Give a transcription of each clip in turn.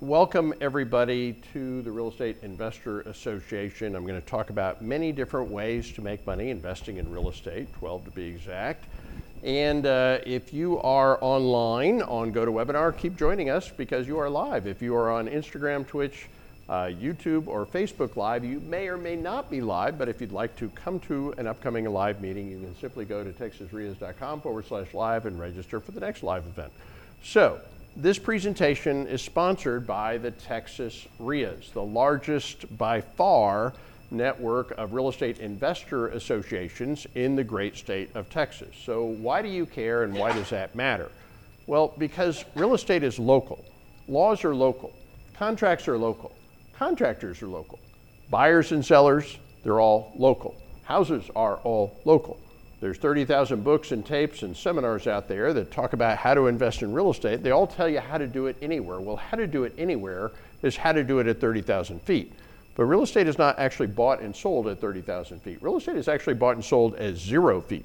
Welcome everybody to the Real Estate Investor Association. I'm going to talk about many different ways to make money investing in real estate, 12 to be exact. And if you are online on GoToWebinar, keep joining us because you are live. If you are on Instagram, Twitch, YouTube, or Facebook Live, you may or may not be live, but if you'd like to come to an upcoming live meeting, you can simply go to TexasREAs.com/live and register for the next live event. So this presentation is sponsored by the Texas REAs, the largest by far network of real estate investor associations in the great state of Texas. So why do you care and why does that matter? Well, because real estate is local. Laws are local. Contracts are local. Contractors are local. Buyers and sellers, they're all local. Houses are all local. There's 30,000 books and tapes and seminars out there that talk about how to invest in real estate. They all tell you how to do it anywhere. Well, how to do it anywhere is how to do it at 30,000 feet. But real estate is not actually bought and sold at 30,000 feet. Real estate is actually bought and sold at 0 feet.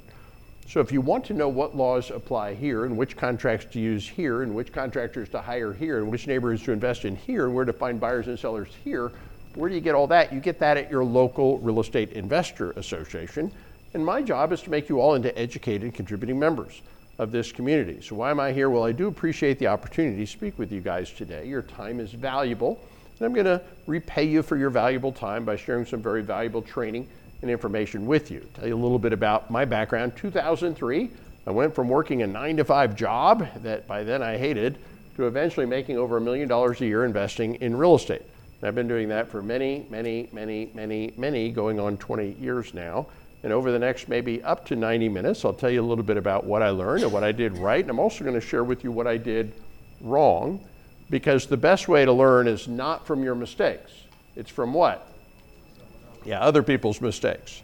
So if you want to know what laws apply here and which contracts to use here and which contractors to hire here and which neighborhoods to invest in here and where to find buyers and sellers here, where do you get all that? You get that at your local real estate investor association. And my job is to make you all into educated contributing members of this community. So why am I here? Well, I do appreciate the opportunity to speak with you guys today. Your time is valuable. And I'm going to repay you for your valuable time by sharing some very valuable training and information with you. Tell you a little bit about my background. 2003, I went from working a 9-to-5 job that by then I hated to eventually making over $1 million a year investing in real estate. And I've been doing that for many, going on 20 years now. And over the next maybe up to 90 minutes, I'll tell you a little bit about what I learned and what I did right. And I'm also going to share with you what I did wrong. Because the best way to learn is not from your mistakes. It's from what? Yeah, other people's mistakes.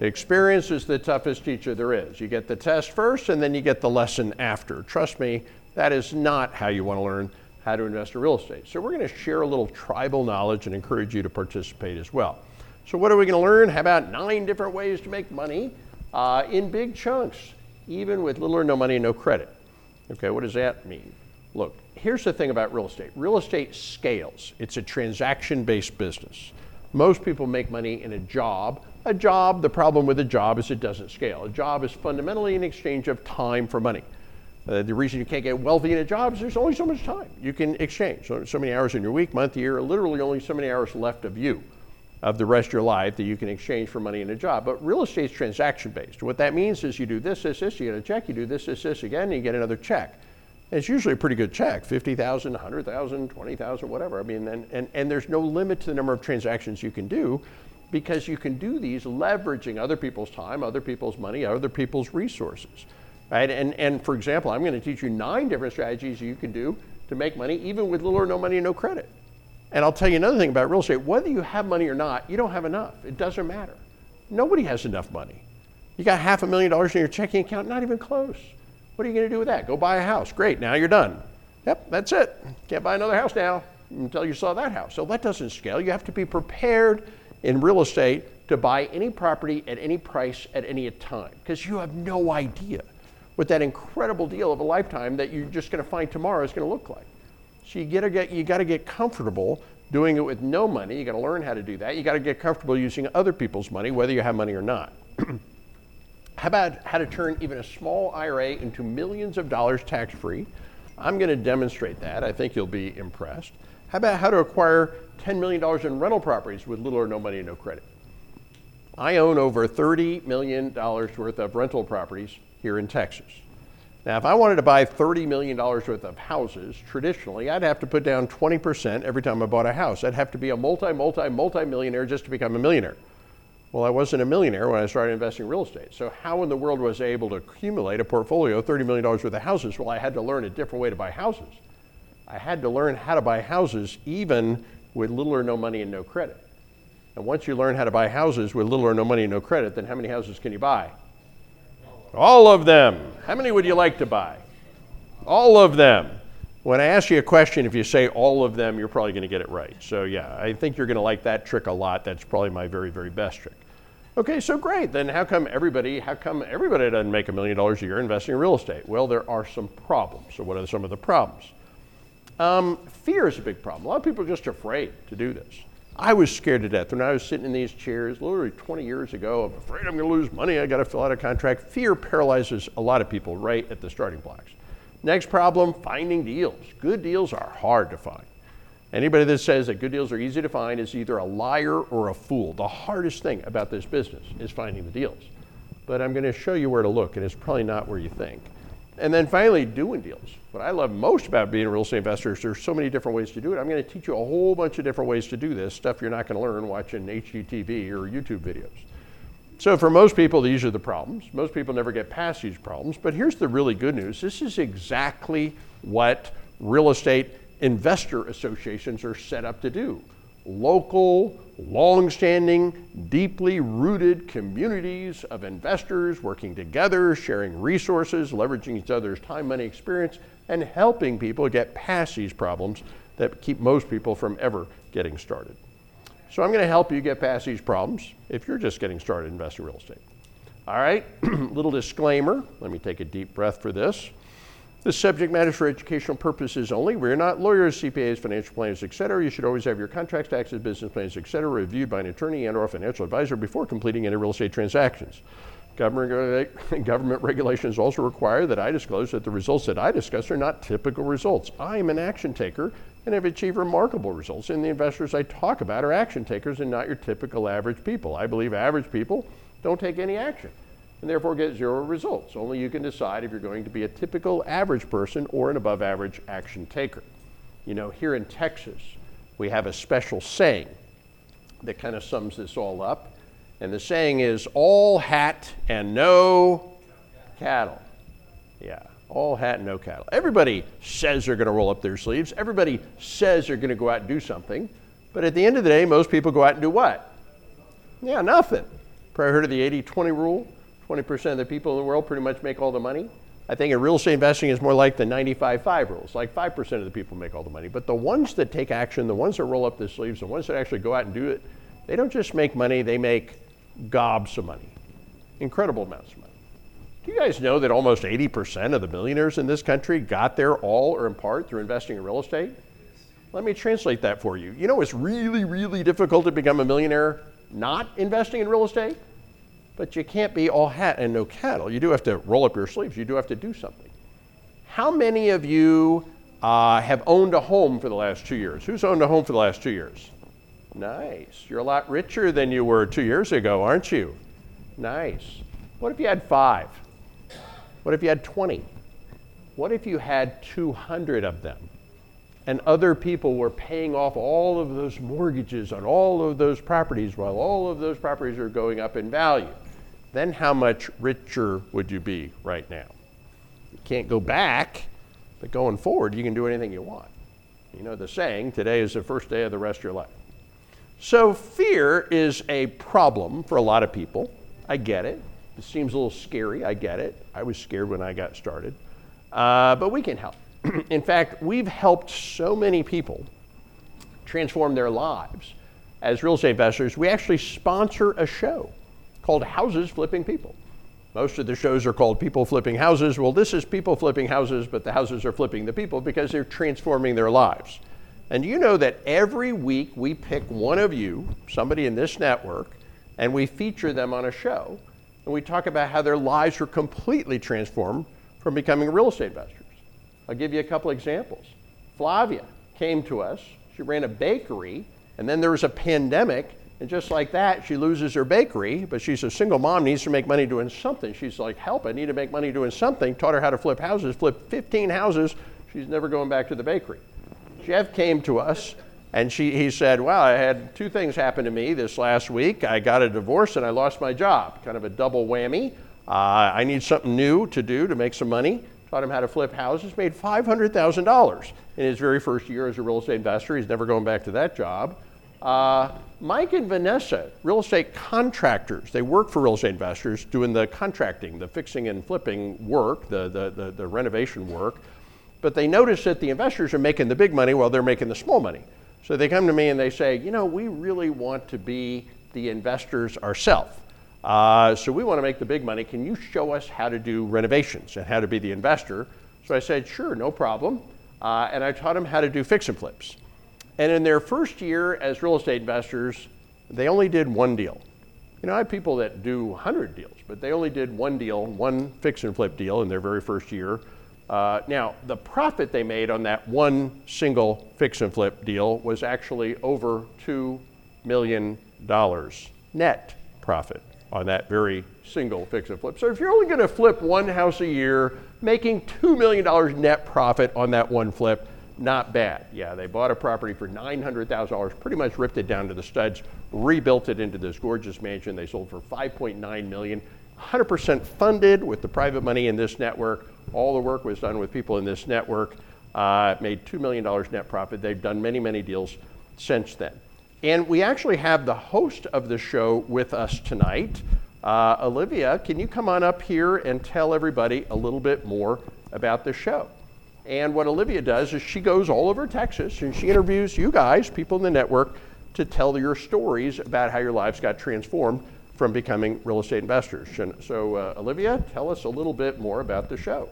Experience is the toughest teacher there is. You get the test first and then you get the lesson after. Trust me, that is not how you want to learn how to invest in real estate. So we're going to share a little tribal knowledge and encourage you to participate as well. So what are we going to learn? How about 9 different ways to make money in big chunks, even with little or no money and no credit. Okay, what does that mean? Look, here's the thing about real estate. Real estate scales. It's a transaction-based business. Most people make money in a job. A job, the problem with a job is it doesn't scale. A job is fundamentally an exchange of time for money. The reason you can't get wealthy in a job is there's only so much time you can exchange. So many hours in your week, month, year, literally only so many hours left of you, of the rest of your life that you can exchange for money in a job. But real estate's transaction-based. What that means is you do this, you get a check, you do this again, and you get another check. It's usually a pretty good check, 50,000, 100,000, 20,000, whatever. I mean, and there's no limit to the number of transactions you can do because you can do these leveraging other people's time, other people's money, other people's resources, right? And for example, I'm going to teach you 9 different strategies you can do to make money, even with little or no money and no credit. And I'll tell you another thing about real estate, whether you have money or not, you don't have enough. It doesn't matter. Nobody has enough money. You got $500,000 in your checking account, not even close. What are you going to do with that? Go buy a house. Great, now you're done. Yep, that's it. Can't buy another house now until you saw that house. So that doesn't scale. You have to be prepared in real estate to buy any property at any price at any time because you have no idea what that incredible deal of a lifetime that you're just going to find tomorrow is going to look like. So you got to get comfortable doing it with no money. You got to learn how to do that. You got to get comfortable using other people's money, whether you have money or not. How about how to turn even a small IRA into millions of dollars tax-free? I'm going to demonstrate that. I think you'll be impressed. How about how to acquire $10 million in rental properties with little or no money and no credit? I own over $30 million worth of rental properties here in Texas. Now, if I wanted to buy $30 million worth of houses, traditionally, I'd have to put down 20% every time I bought a house. I'd have to be a multi-millionaire just to become a millionaire. Well, I wasn't a millionaire when I started investing in real estate. So how in the world was I able to accumulate a portfolio of $30 million worth of houses? Well, I had to learn a different way to buy houses. I had to learn how to buy houses even with little or no money and no credit. And once you learn how to buy houses with little or no money and no credit, then how many houses can you buy? All of them. How many would you like to buy? All of them. When I ask you a question, if you say all of them, you're probably going to get it right. So yeah, I think you're going to like that trick a lot. That's probably my very, very best trick. Okay, so great. Then how come everybody doesn't make $1 million a year investing in real estate? Well, there are some problems. So what are some of the problems? Fear is a big problem. A lot of people are just afraid to do this. I was scared to death when I was sitting in these chairs literally 20 years ago. I'm afraid I'm going to lose money. I got to fill out a contract. Fear paralyzes a lot of people right at the starting blocks. Next problem, finding deals. Good deals are hard to find. Anybody that says that good deals are easy to find is either a liar or a fool. The hardest thing about this business is finding the deals. But I'm going to show you where to look, and it's probably not where you think. And then finally, doing deals. What I love most about being a real estate investor is there's so many different ways to do it. I'm going to teach you a whole bunch of different ways to do this, stuff you're not going to learn watching HGTV or YouTube videos. So for most people, these are the problems. Most people never get past these problems. But here's the really good news. This is exactly what real estate investor associations are set up to do. Local, long-standing, deeply rooted communities of investors working together, sharing resources, leveraging each other's time, money, experience, and helping people get past these problems that keep most people from ever getting started. So I'm going to help you get past these problems if you're just getting started investing in real estate. All right, little disclaimer. Let me take a deep breath for this. This subject matter is for educational purposes only. We're not lawyers, CPAs, financial planners, et cetera. You should always have your contracts, taxes, business plans, et cetera, reviewed by an attorney and or a financial advisor before completing any real estate transactions. Government regulations also require that I disclose that the results that I discuss are not typical results. I am an action taker and have achieved remarkable results, and the investors I talk about are action takers and not your typical average people. I believe average people don't take any action and therefore get zero results. Only you can decide if you're going to be a typical average person or an above average action taker. You know, here in Texas, we have a special saying that kind of sums this all up. And the saying is, all hat and no cattle. Yeah, all hat and no cattle. Everybody says they're gonna roll up their sleeves. Everybody says they're gonna go out and do something. But at the end of the day, most people go out and do what? Yeah, nothing. Probably heard of the 80-20 rule. 20% of the people in the world pretty much make all the money. I think in real estate investing is more like the 95-5 rules, like 5% of the people make all the money. But the ones that take action, the ones that roll up their sleeves, the ones that actually go out and do it, they don't just make money, they make gobs of money, incredible amounts of money. Do you guys know that almost 80% of the millionaires in this country got there all or in part through investing in real estate? Let me translate that for you. You know it's really, really difficult to become a millionaire not investing in real estate? But you can't be all hat and no cattle. You do have to roll up your sleeves. You do have to do something. How many of you have owned a home for the last 2 years? Who's owned a home for the last 2 years? Nice. You're a lot richer than you were 2 years ago, aren't you? Nice. What if you had 5? What if you had 20? What if you had 200 of them? And other people were paying off all of those mortgages on all of those properties while all of those properties are going up in value. Then how much richer would you be right now? You can't go back, but going forward, you can do anything you want. You know the saying, today is the first day of the rest of your life. So fear is a problem for a lot of people. I get it. It seems a little scary. I get it. I was scared when I got started. But we can help. In fact, we've helped so many people transform their lives as real estate investors. We actually sponsor a show called Houses Flipping People. Most of the shows are called People Flipping Houses. Well, this is People Flipping Houses, but the houses are flipping the people because they're transforming their lives. And you know that every week we pick one of you, somebody in this network, and we feature them on a show. And we talk about how their lives were completely transformed from becoming real estate investors. I'll give you a couple examples. Flavia came to us, she ran a bakery, and then there was a pandemic, and just like that, she loses her bakery, but she's a single mom, needs to make money doing something. She's like, help, I need to make money doing something. Taught her how to flip houses, flipped 15 houses, she's never going back to the bakery. Jeff came to us, and he said, wow, I had two things happen to me this last week. I got a divorce and I lost my job, kind of a double whammy. I need something new to do to make some money. Taught him how to flip houses, made $500,000 in his very first year as a real estate investor. He's never going back to that job. Mike and Vanessa, real estate contractors. They work for real estate investors doing the contracting, the fixing and flipping work, the renovation work. But they notice that the investors are making the big money while they're making the small money. So they come to me and they say, you know, we really want to be the investors ourselves. So we want to make the big money. Can you show us how to do renovations and how to be the investor? So I said, sure, no problem. And I taught them how to do fix and flips. And in their first year as real estate investors, they only did one deal. You know, I have people that do 100 deals, but they only did one deal, one fix and flip deal in their very first year. Now, the profit they made on that one single fix and flip deal was actually over $2 million net profit on that very single fix and flip. So if you're only going to flip one house a year, making $2 million net profit on that one flip, not bad. Yeah, they bought a property for $900,000, pretty much ripped it down to the studs, rebuilt it into this gorgeous mansion they sold for $5.9 million, 100% funded with the private money in this network. All the work was done with people in this network, made $2 million net profit. They've done many, many deals since then. And we actually have the host of the show with us tonight. Olivia, can you come on up here and tell everybody a little bit more about the show? And what Olivia does is she goes all over Texas and she interviews you guys, people in the network, to tell your stories about how your lives got transformed from becoming real estate investors. So Olivia, tell us a little bit more about the show.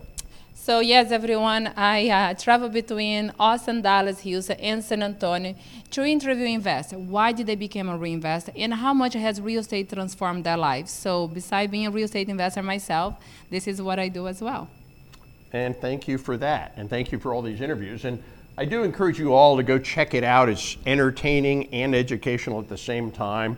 So yes, everyone, I travel between Austin, Dallas, Houston, and San Antonio to interview investors. Why did they become a reinvestor, and how much has real estate transformed their lives? So besides being a real estate investor myself, this is what I do as well. And thank you for that. And thank you for all these interviews. And I do encourage you all to go check it out. It's entertaining and educational at the same time.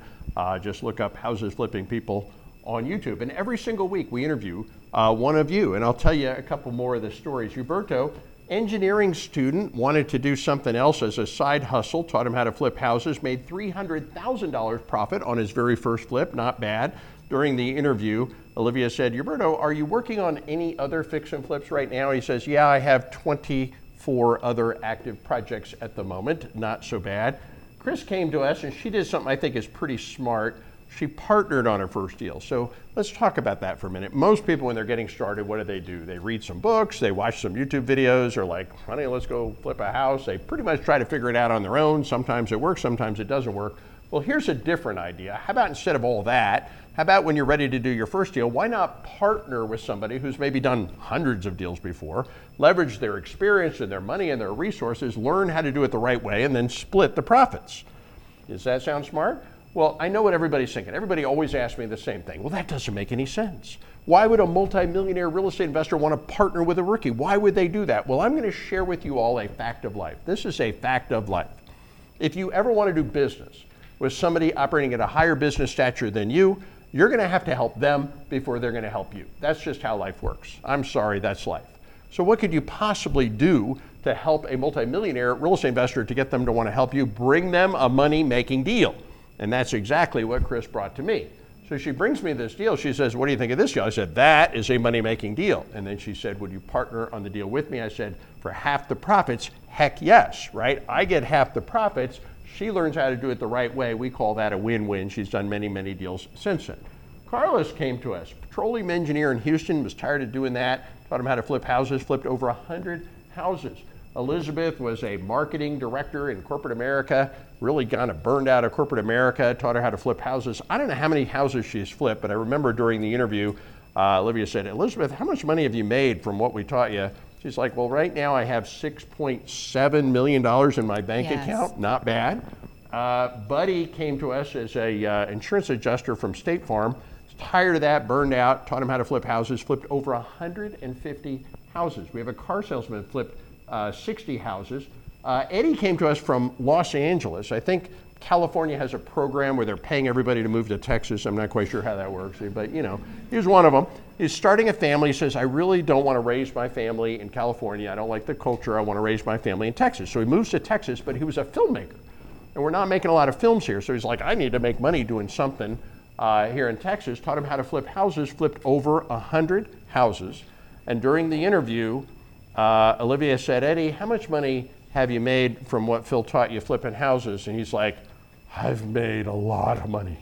Just look up Houses Flipping People on YouTube. And every single week we interview one of you. And I'll tell you a couple more of the stories. Roberto, engineering student, wanted to do something else as a side hustle, taught him how to flip houses, made $300,000 profit on his very first flip, not bad. During the interview, Olivia said, Roberto, are you working on any other fix and flips right now? He says, yeah, I have 24 other active projects at the moment, not so bad. Chris came to us and she did something I think is pretty smart. She partnered on her first deal. So let's talk about that for a minute. Most people, when they're getting started, what do? They read some books, they watch some YouTube videos, or like, honey, let's go flip a house. They pretty much try to figure it out on their own. Sometimes it works, sometimes it doesn't work. Well, here's a different idea. How about instead of all that, how about when you're ready to do your first deal, why not partner with somebody who's maybe done hundreds of deals before, leverage their experience and their money and their resources, learn how to do it the right way, and then split the profits. Does that sound smart? Well, I know what everybody's thinking. Everybody always asks me the same thing. Well, that doesn't make any sense. Why would a multimillionaire real estate investor want to partner with a rookie? Why would they do that? Well, I'm going to share with you all a fact of life. This is a fact of life. If you ever want to do business with somebody operating at a higher business stature than you, you're going to have to help them before they're going to help you. That's just how life works. I'm sorry, that's life. So what could you possibly do to help a multimillionaire real estate investor to get them to want to help you? Bring them a money-making deal. And that's exactly what Chris brought to me. So she brings me this deal. She says, what do you think of this deal? I said, that is a money-making deal. And then she said, would you partner on the deal with me? I said, for half the profits, heck yes, right? I get half the profits. She learns how to do it the right way. We call that a win-win. She's done many, many deals since then. Carlos came to us, petroleum engineer in Houston, was tired of doing that, taught him how to flip houses, flipped over 100 houses. Elizabeth was a marketing director in corporate America, really kind of burned out of corporate America, taught her how to flip houses. I don't know how many houses she's flipped, but I remember during the interview, Olivia said, Elizabeth, how much money have you made from what we taught you? She's like, well, right now I have $6.7 million in my bank account. Not bad. Buddy came to us as an insurance adjuster from State Farm. He's tired of that, burned out, taught him how to flip houses, flipped over 150 houses. We have a car salesman flipped 60 houses. Eddie came to us from Los Angeles. I think California has a program where they're paying everybody to move to Texas. I'm not quite sure how that works, but you know, he's one of them. He's starting a family. He says, I really don't want to raise my family in California. I don't like the culture. I want to raise my family in Texas. So he moves to Texas, but he was a filmmaker. And we're not making a lot of films here. So he's like, I need to make money doing something here in Texas. Taught him how to flip houses, flipped over 100 houses. And during the interview, Olivia said, Eddie, how much money have you made from what Phil taught you flipping houses? And he's like, I've made a lot of money.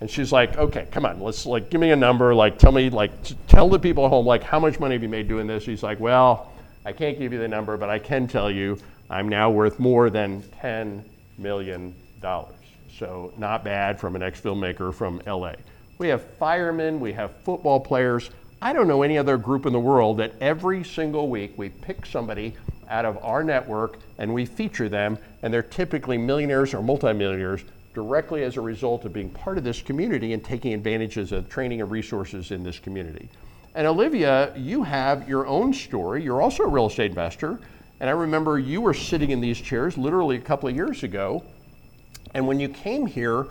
And she's like, okay, come on, let's like, give me a number, like tell me, like tell the people at home, like how much money have you made doing this? She's like, well, I can't give you the number, but I can tell you I'm now worth more than $10 million. So not bad from an ex-filmmaker from LA. We have firemen, we have football players. I don't know any other group in the world that every single week we pick somebody out of our network and we feature them, and they're typically millionaires or multimillionaires directly as a result of being part of this community and taking advantages of training and resources in this community. And Olivia, you have your own story. You're also a real estate investor. And I remember you were sitting in these chairs literally a couple of years ago. And when you came here,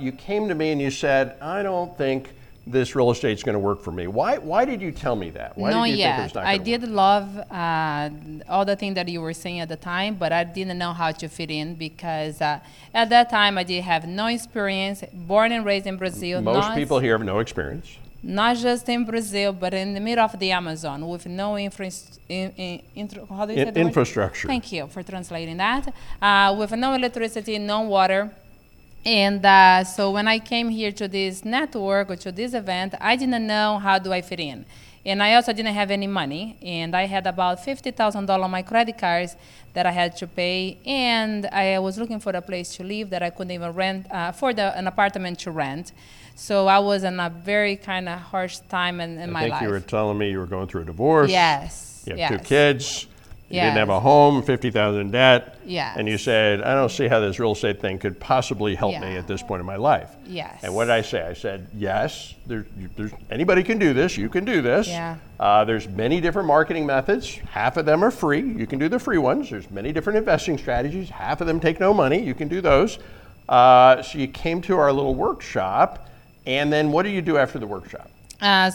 you came to me and you said, I don't think this real estate's going to work for me. Why did you tell me that? Why did you think it was not going to work? I did love all the things that you were saying at the time, but I didn't know how to fit in because at that time I did have no experience, born and raised in Brazil. Most people here have no experience. Not just in Brazil, but in the middle of the Amazon with no infrastructure. Thank you for translating that. With no electricity, no water. And so when I came here to this network or to this event, I didn't know how do I fit in. And I also didn't have any money. And I had about $50,000 on my credit cards that I had to pay. And I was looking for a place to live that I couldn't even rent, afford an apartment to rent. So I was in a very kind of harsh time in my life. I think you were telling me you were going through a divorce. Yes. You have two kids. You didn't have a home, $50,000 in debt. Yes. And you said, I don't see how this real estate thing could possibly help me at this point in my life. Yes. And what did I say? I said, yes, there's anybody can do this. You can do this. Yeah. There's many different marketing methods. Half of them are free. You can do the free ones. There's many different investing strategies. Half of them take no money. You can do those. So you came to our little workshop. And then what do you do after the workshop?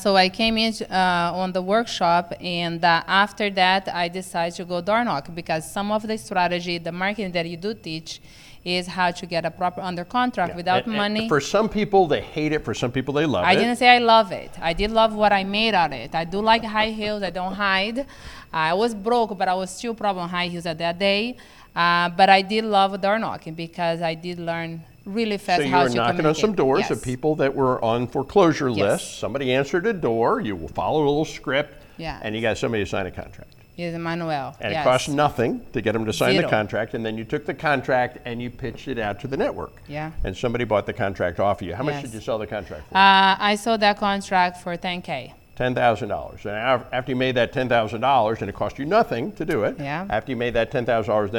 So I came in on the workshop, and after that I decided to go door knock because some of the strategy, the marketing that you do teach is how to get a proper under contract without money. For some people they hate it, for some people they love it. I didn't say I love it. I did love what I made out of it. I do like high heels, I don't hide. I was broke, but I was still probably on high heels at that day. But I did love door knocking because I did learn really fast. So you were knocking on some doors of people that were on foreclosure lists. Somebody answered a door. You will follow a little script, and you got somebody to sign a contract. Yes, Emmanuel. And it cost nothing to get them to sign the contract, and then you took the contract and you pitched it out to the network. Yeah. And somebody bought the contract off you. How much did you sell the contract for? I sold that contract for $10K. $10,000. And after you made that $10,000, and it cost you nothing to do it, after you made that $10,000,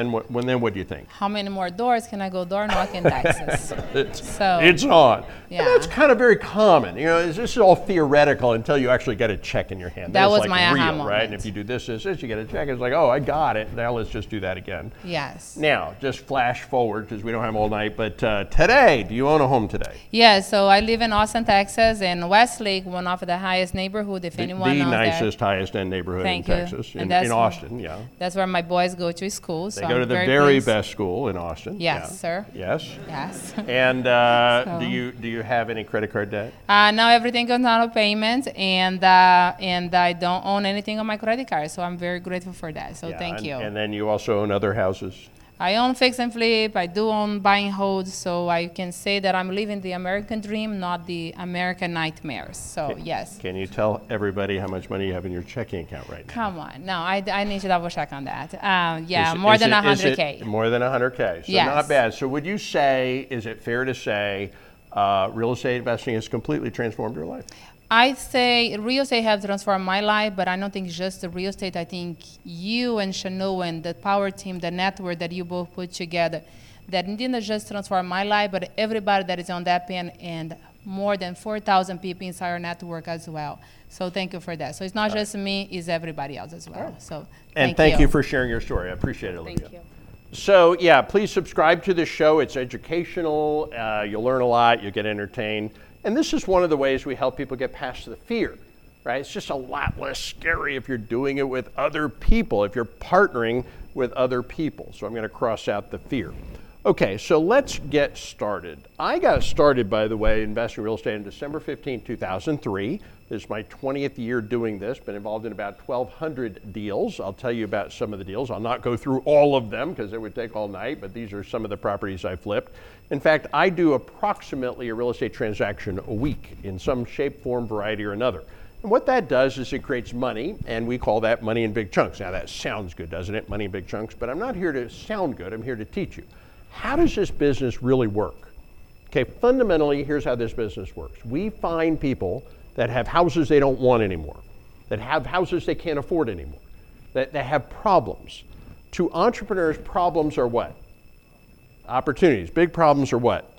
then what do you think? How many more doors can I go door knock in Texas? It's on. Yeah. And that's kind of very common. You know, this is all theoretical until you actually get a check in your hand. That was like my aha moment. Right? And if you do this, you get a check. It's like, oh, I got it. Now let's just do that again. Yes. Now, just flash forward because we don't have all night, but today, do you own a home today? Yeah, so I live in Austin, Texas, in Westlake, one of the highest neighborhoods. If anyone the nicest, highest-end neighborhood in Texas, in Austin, that's where my boys go to school. So they go to the very best school in Austin. Yes, sir. Yes. Yes. And do you have any credit card debt? No, everything goes out of payments, and I don't own anything on my credit card, so I'm very grateful for that. So thank you. And then you also own other houses. I own fix and flip, I do own buy and hold, so I can say that I'm living the American dream, not the American nightmares, yes. Can you tell everybody how much money you have in your checking account right now? Come on, no, I need to double check on that. More than 100K. More than 100K, so not bad. So would you say, is it fair to say real estate investing has completely transformed your life? I say real estate has transformed my life, but I don't think just the real estate. I think you and Shenoah and the power team, the network that you both put together, that didn't just transform my life, but everybody that is on that pen and more than 4,000 people inside our network as well. So thank you for that. So it's not just me, it's everybody else as well. Right. So thank you for sharing your story. I appreciate it, Olivia. Thank you. So please subscribe to this show. It's educational. You'll learn a lot. You'll get entertained. And this is one of the ways we help people get past the fear, right? It's just a lot less scary if you're doing it with other people, if you're partnering with other people. So I'm going to cross out the fear. Okay, so let's get started. I got started, by the way, investing in real estate on December 15, 2003. This is my 20th year doing this. Been involved in about 1,200 deals. I'll tell you about some of the deals. I'll not go through all of them because it would take all night, but these are some of the properties I flipped. In fact, I do approximately a real estate transaction a week in some shape, form, variety, or another. And what that does is it creates money, and we call that money in big chunks. Now that sounds good, doesn't it? Money in big chunks, but I'm not here to sound good. I'm here to teach you. How does this business really work? Okay, fundamentally, here's how this business works. We find people that have houses they don't want anymore, that have houses they can't afford anymore, that have problems. To entrepreneurs, problems are what? Opportunities. Big problems are what?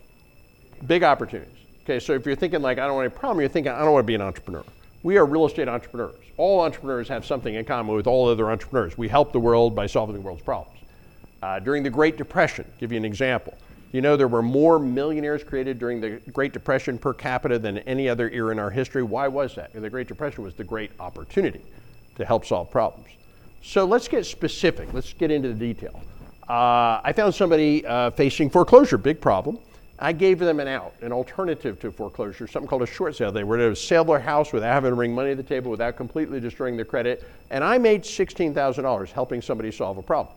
Big opportunities. Okay, so if you're thinking like, I don't want any problem, you're thinking, I don't want to be an entrepreneur. We are real estate entrepreneurs. All entrepreneurs have something in common with all other entrepreneurs. We help the world by solving the world's problems. During the Great Depression, give you an example. You know, there were more millionaires created during the Great Depression per capita than any other era in our history. Why was that? The Great Depression was the great opportunity to help solve problems. So let's get specific. Let's get into the detail. I found somebody facing foreclosure, big problem. I gave them an out, an alternative to foreclosure, something called a short sale. They were to sell their house without having to bring money to the table, without completely destroying their credit. And I made $16,000 helping somebody solve a problem.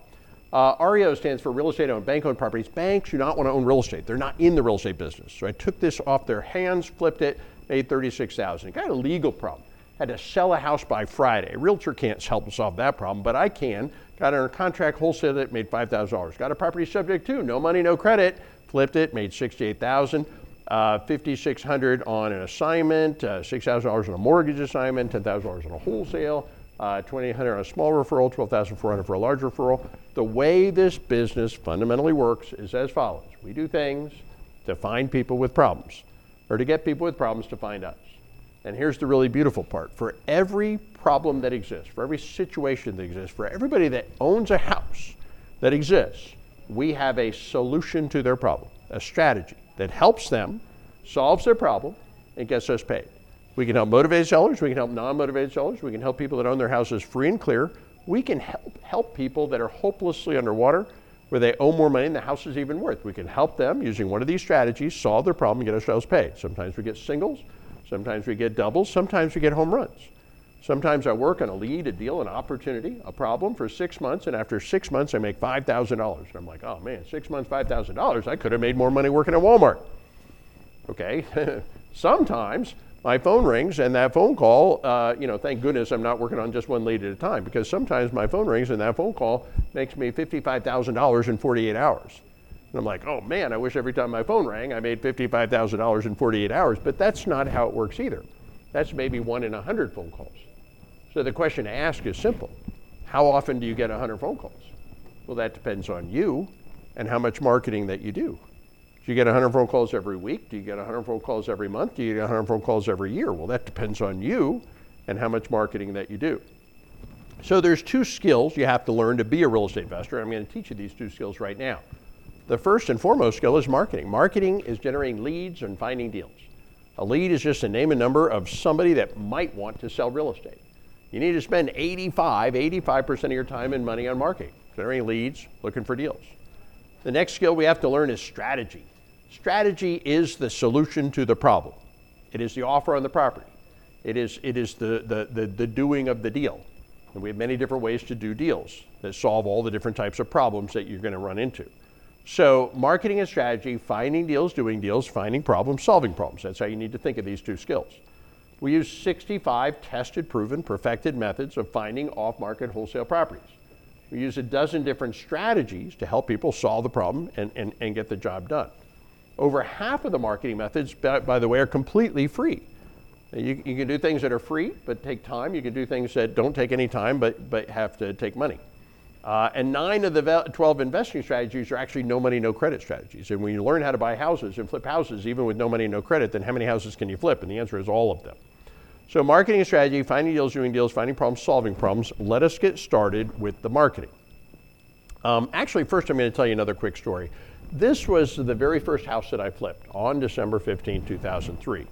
REO stands for real estate owned, bank-owned properties. Banks do not want to own real estate. They're not in the real estate business. So I took this off their hands, flipped it, made $36,000. Got a legal problem. Had to sell a house by Friday. A realtor can't help solve that problem, but I can. Got under contract, wholesaled it, made $5,000. Got a property subject to no money, no credit. Flipped it, made $68,000. $5,600 on an assignment, $6,000 on a mortgage assignment, $10,000 on a wholesale. $2,800 on a small referral, $12,400 for a large referral. The way this business fundamentally works is as follows. We do things to find people with problems, or to get people with problems to find us. And here's the really beautiful part. For every problem that exists, for every situation that exists, for everybody that owns a house that exists, we have a solution to their problem, a strategy that helps them, solves their problem, and gets us paid. We can help motivated sellers, we can help non-motivated sellers, we can help people that own their houses free and clear. We can help people that are hopelessly underwater, where they owe more money than the house is even worth. We can help them using one of these strategies, solve their problem, and get ourselves paid. Sometimes we get singles, sometimes we get doubles, sometimes we get home runs. Sometimes I work on a lead, a deal, an opportunity, a problem for 6 months, and after 6 months I make $5,000. And I'm like, oh man, 6 months, $5,000, I could have made more money working at Walmart. Okay, sometimes my phone rings, and that phone call, thank goodness I'm not working on just one lead at a time, because sometimes my phone rings and that phone call makes me $55,000 in 48 hours. And I'm like, oh man, I wish every time my phone rang I made $55,000 in 48 hours, but that's not how it works either. That's maybe 1 in 100 phone calls. So the question to ask is simple. How often do you get 100 phone calls? Well, that depends on you and how much marketing that you do. Do you get 100 phone calls every week? Do you get 100 phone calls every month? Do you get 100 phone calls every year? Well, that depends on you and how much marketing that you do. So there's two skills you have to learn to be a real estate investor. I'm going to teach you these two skills right now. The first and foremost skill is marketing. Marketing is generating leads and finding deals. A lead is just a name and number of somebody that might want to sell real estate. You need to spend 85% of your time and money on marketing, generating leads, looking for deals. The next skill we have to learn is strategy. Strategy is the solution to the problem. It is the offer on the property. It is the doing of the deal. And we have many different ways to do deals that solve all the different types of problems that you're going to run into. So marketing and strategy, finding deals, doing deals, finding problems, solving problems. That's how you need to think of these two skills. We use 65 tested, proven, perfected methods of finding off-market wholesale properties. We use a dozen different strategies to help people solve the problem and get the job done. Over half of the marketing methods, by the way, are completely free. You can do things that are free but take time. You can do things that don't take any time but have to take money. And 9 of the 12 investing strategies are actually no money, no credit strategies. And when you learn how to buy houses and flip houses, even with no money, no credit, then how many houses can you flip? And the answer is all of them. So marketing and strategy, finding deals, doing deals, finding problems, solving problems. Let us get started with the marketing. Actually, first I'm going to tell you another quick story. This was the very first house that I flipped on December 15, 2003.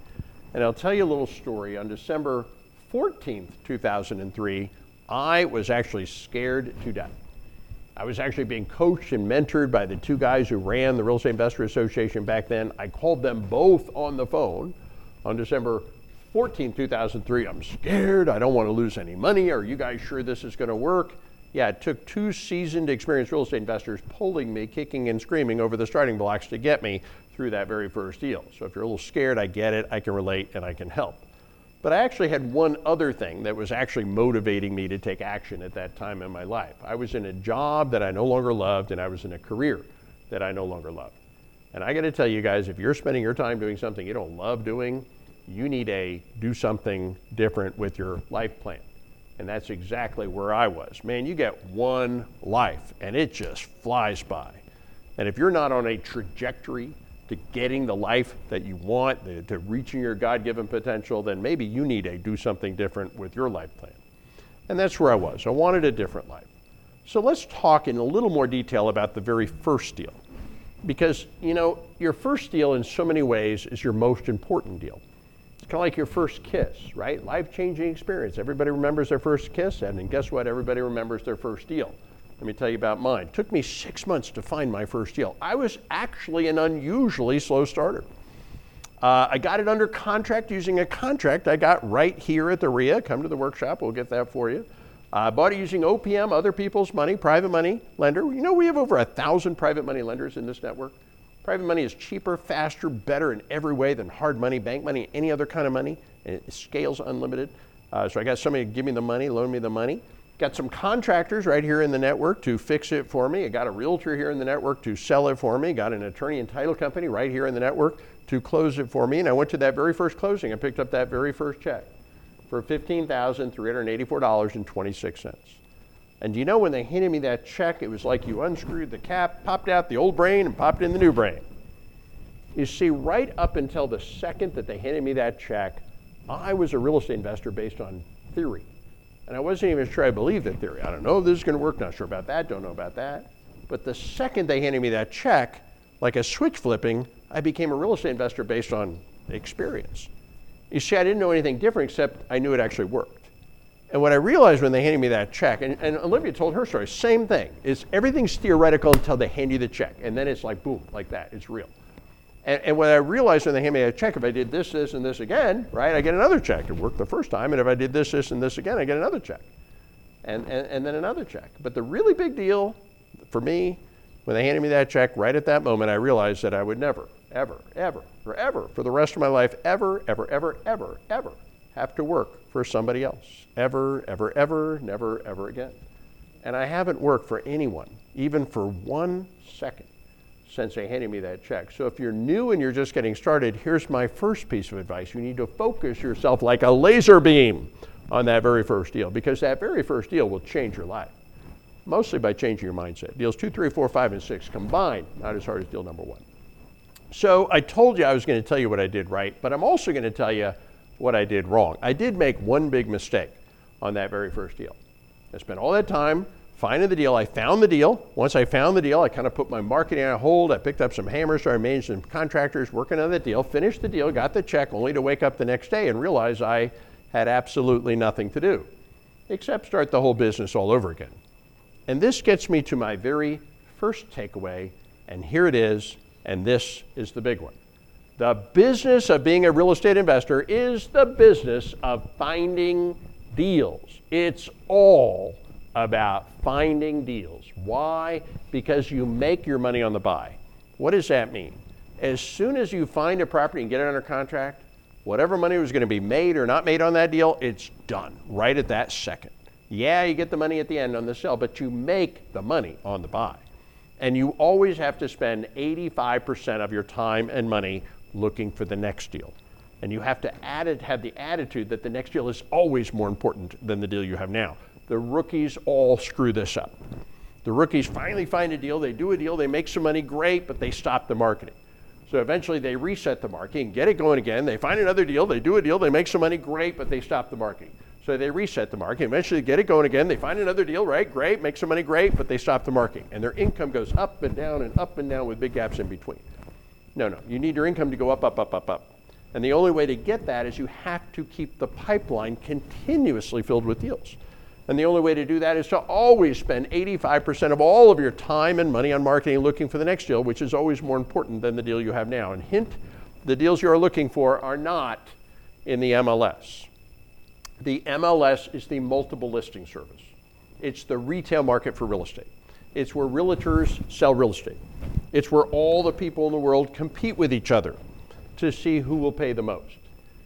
And I'll tell you a little story. On December 14, 2003, I was actually scared to death. I was actually being coached and mentored by the two guys who ran the Real Estate Investor Association back then. I called them both on the phone on December 14, 2003. I'm scared. I don't want to lose any money. Are you guys sure this is going to work? Yeah, it took two seasoned, experienced real estate investors pulling me, kicking and screaming over the starting blocks to get me through that very first deal. So if you're a little scared, I get it. I can relate and I can help. But I actually had one other thing that was actually motivating me to take action at that time in my life. I was in a job that I no longer loved, and I was in a career that I no longer loved. And I got to tell you guys, if you're spending your time doing something you don't love doing, you need to do something different with your life plan. And that's exactly where I was. Man, you get one life, and it just flies by. And if you're not on a trajectory to getting the life that you want, to reaching your God-given potential, then maybe you need to do something different with your life plan. And that's where I was. I wanted a different life. So let's talk in a little more detail about the very first deal. Because, you know, your first deal in so many ways is your most important deal. It's kind of like your first kiss, right? Life-changing experience. Everybody remembers their first kiss, and then guess what? Everybody remembers their first deal. Let me tell you about mine. It took me 6 months to find my first deal. I was actually an unusually slow starter. I got it under contract using a contract I got right here at the REIA. Come to the workshop, we'll get that for you. I bought it using OPM, other people's money, private money lender. You know, we have over 1,000 private money lenders in this network. Private money is cheaper, faster, better in every way than hard money, bank money, any other kind of money. And it scales unlimited. So I got somebody to give me the money, loan me the money. Got some contractors right here in the network to fix it for me. I got a realtor here in the network to sell it for me. Got an attorney and title company right here in the network to close it for me. And I went to that very first closing. I picked up that very first check for $15,384.26. And you know, when they handed me that check, it was like you unscrewed the cap, popped out the old brain, and popped in the new brain. You see, right up until the second that they handed me that check, I was a real estate investor based on theory. And I wasn't even sure I believed that theory. I don't know if this is going to work. Not sure about that. Don't know about that. But the second they handed me that check, like a switch flipping, I became a real estate investor based on experience. You see, I didn't know anything different except I knew it actually worked. And what I realized when they handed me that check, and Olivia told her story, same thing. It's everything's theoretical until they hand you the check. And then it's like, boom, like that. It's real. And what I realized when they handed me a check, if I did this, this, and this again, right, I get another check. It worked the first time. And if I did this, this, and this again, I get another check. And then another check. But the really big deal for me, when they handed me that check, right at that moment, I realized that I would never, ever, ever, forever, for the rest of my life, ever, ever, ever, ever, ever have to work for somebody else. Ever, ever, ever, never, ever again. And I haven't worked for anyone, even for 1 second, since they handed me that check. So if you're new and you're just getting started, here's my first piece of advice. You need to focus yourself like a laser beam on that very first deal, because that very first deal will change your life, mostly by changing your mindset. Deals 2, 3, 4, 5, and 6 combined, not as hard as deal number 1. So I told you I was going to tell you what I did right, but I'm also going to tell you what I did wrong. I did make one big mistake on that very first deal. I spent all that time finding the deal. I found the deal. Once I found the deal, I kind of put my marketing on hold. I picked up some hammers, started managing some contractors, working on the deal, finished the deal, got the check, only to wake up the next day and realize I had absolutely nothing to do except start the whole business all over again. And this gets me to my very first takeaway, and here it is, and this is the big one. The business of being a real estate investor is the business of finding deals. It's all about finding deals. Why? Because you make your money on the buy. What does that mean? As soon as you find a property and get it under contract, whatever money was going to be made or not made on that deal, it's done right at that second. Yeah, you get the money at the end on the sell, but you make the money on the buy. And you always have to spend 85% of your time and money looking for the next deal. And you have to have the attitude that the next deal is always more important than the deal you have now. The rookies all screw this up. The rookies finally find a deal, they do a deal, they make some money, great, but they stop the marketing. So eventually they reset the marketing, get it going again, they find another deal, they do a deal, they make some money, great, but they stop the marketing. So they reset the marketing, eventually get it going again, they find another deal, right, great, make some money, great, but they stop the marketing. And their income goes up and down with big gaps in between. No, you need your income to go up. And the only way to get that is you have to keep the pipeline continuously filled with deals. And the only way to do that is to always spend 85% of all of your time and money on marketing, looking for the next deal, which is always more important than the deal you have now. And hint, the deals you are looking for are not in the MLS. The MLS is the multiple listing service. It's the retail market for real estate. It's where realtors sell real estate. It's where all the people in the world compete with each other to see who will pay the most.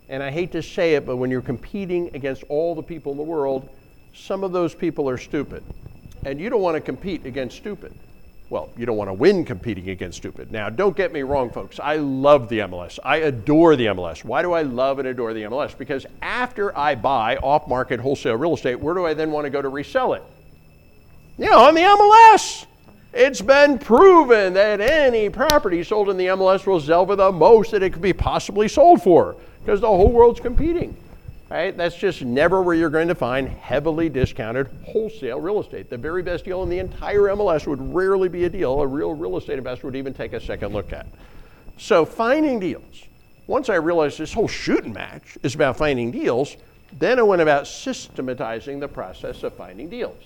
And I hate to say it, but when you're competing against all the people in the world, some of those people are stupid. And you don't want to compete against stupid. Well, you don't want to win competing against stupid. Now, don't get me wrong, folks. I love the MLS. I adore the MLS. Why do I love and adore the MLS? Because after I buy off-market wholesale real estate, where do I then want to go to resell it? You know, on the MLS. It's been proven that any property sold in the MLS will sell for the most that it could be possibly sold for because the whole world's competing. Right? That's just never where you're going to find heavily discounted wholesale real estate. The very best deal in the entire MLS would rarely be a deal a real real estate investor would even take a second look at. So finding deals. Once I realized this whole shooting match is about finding deals, then I went about systematizing the process of finding deals.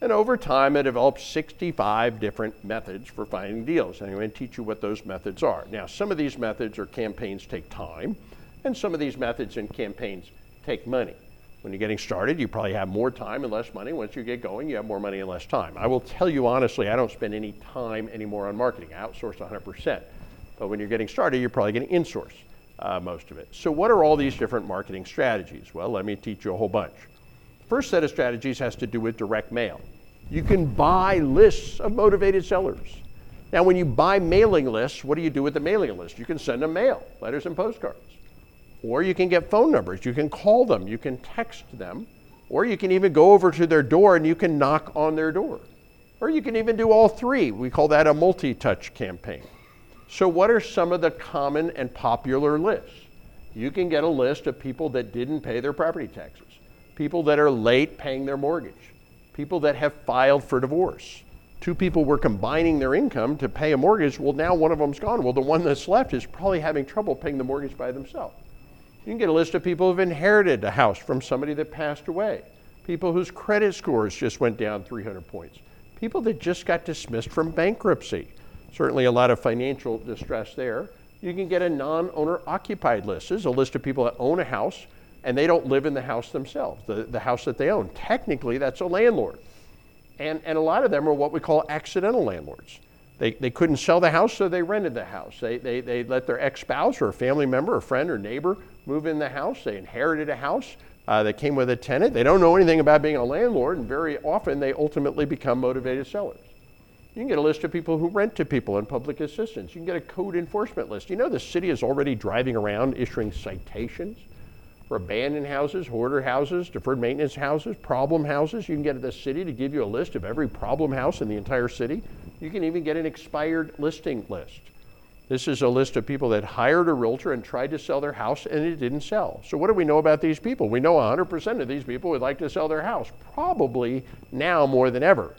And over time, I developed 65 different methods for finding deals. And I'm going to teach you what those methods are. Now, some of these methods or campaigns take time, and some of these methods and campaigns take money. When you're getting started, you probably have more time and less money. Once you get going, you have more money and less time. I will tell you honestly, I don't spend any time anymore on marketing. I outsource 100%. But when you're getting started, you're probably going to insource most of it. So what are all these different marketing strategies? Well, let me teach you a whole bunch. The first set of strategies has to do with direct mail. You can buy lists of motivated sellers. Now, when you buy mailing lists, what do you do with the mailing list? You can send them mail, letters and postcards. Or you can get phone numbers, you can call them, you can text them, or you can even go over to their door and you can knock on their door. Or you can even do all three. We call that a multi-touch campaign. So what are some of the common and popular lists? You can get a list of people that didn't pay their property taxes, people that are late paying their mortgage, people that have filed for divorce. Two people were combining their income to pay a mortgage. Well, now one of them's gone. Well, the one that's left is probably having trouble paying the mortgage by themselves. You can get a list of people who've inherited a house from somebody that passed away, people whose credit scores just went down 300 points, people that just got dismissed from bankruptcy. Certainly a lot of financial distress there. You can get a non-owner occupied list. This is a list of people that own a house and they don't live in the house themselves, the house that they own. Technically, that's a landlord. And a lot of them are what we call accidental landlords. They couldn't sell the house, so they rented the house. They let their ex-spouse or a family member or friend or neighbor move in the house. They inherited a house that came with a tenant. They don't know anything about being a landlord, and very often they ultimately become motivated sellers. You can get a list of people who rent to people in public assistance. You can get a code enforcement list. You know the city is already driving around issuing citations for abandoned houses, hoarder houses, deferred maintenance houses, problem houses. You can get the city to give you a list of every problem house in the entire city. You can even get an expired listing list. This is a list of people that hired a realtor and tried to sell their house and it didn't sell. So what do we know about these people? We know 100% of these people would like to sell their house, probably now more than ever.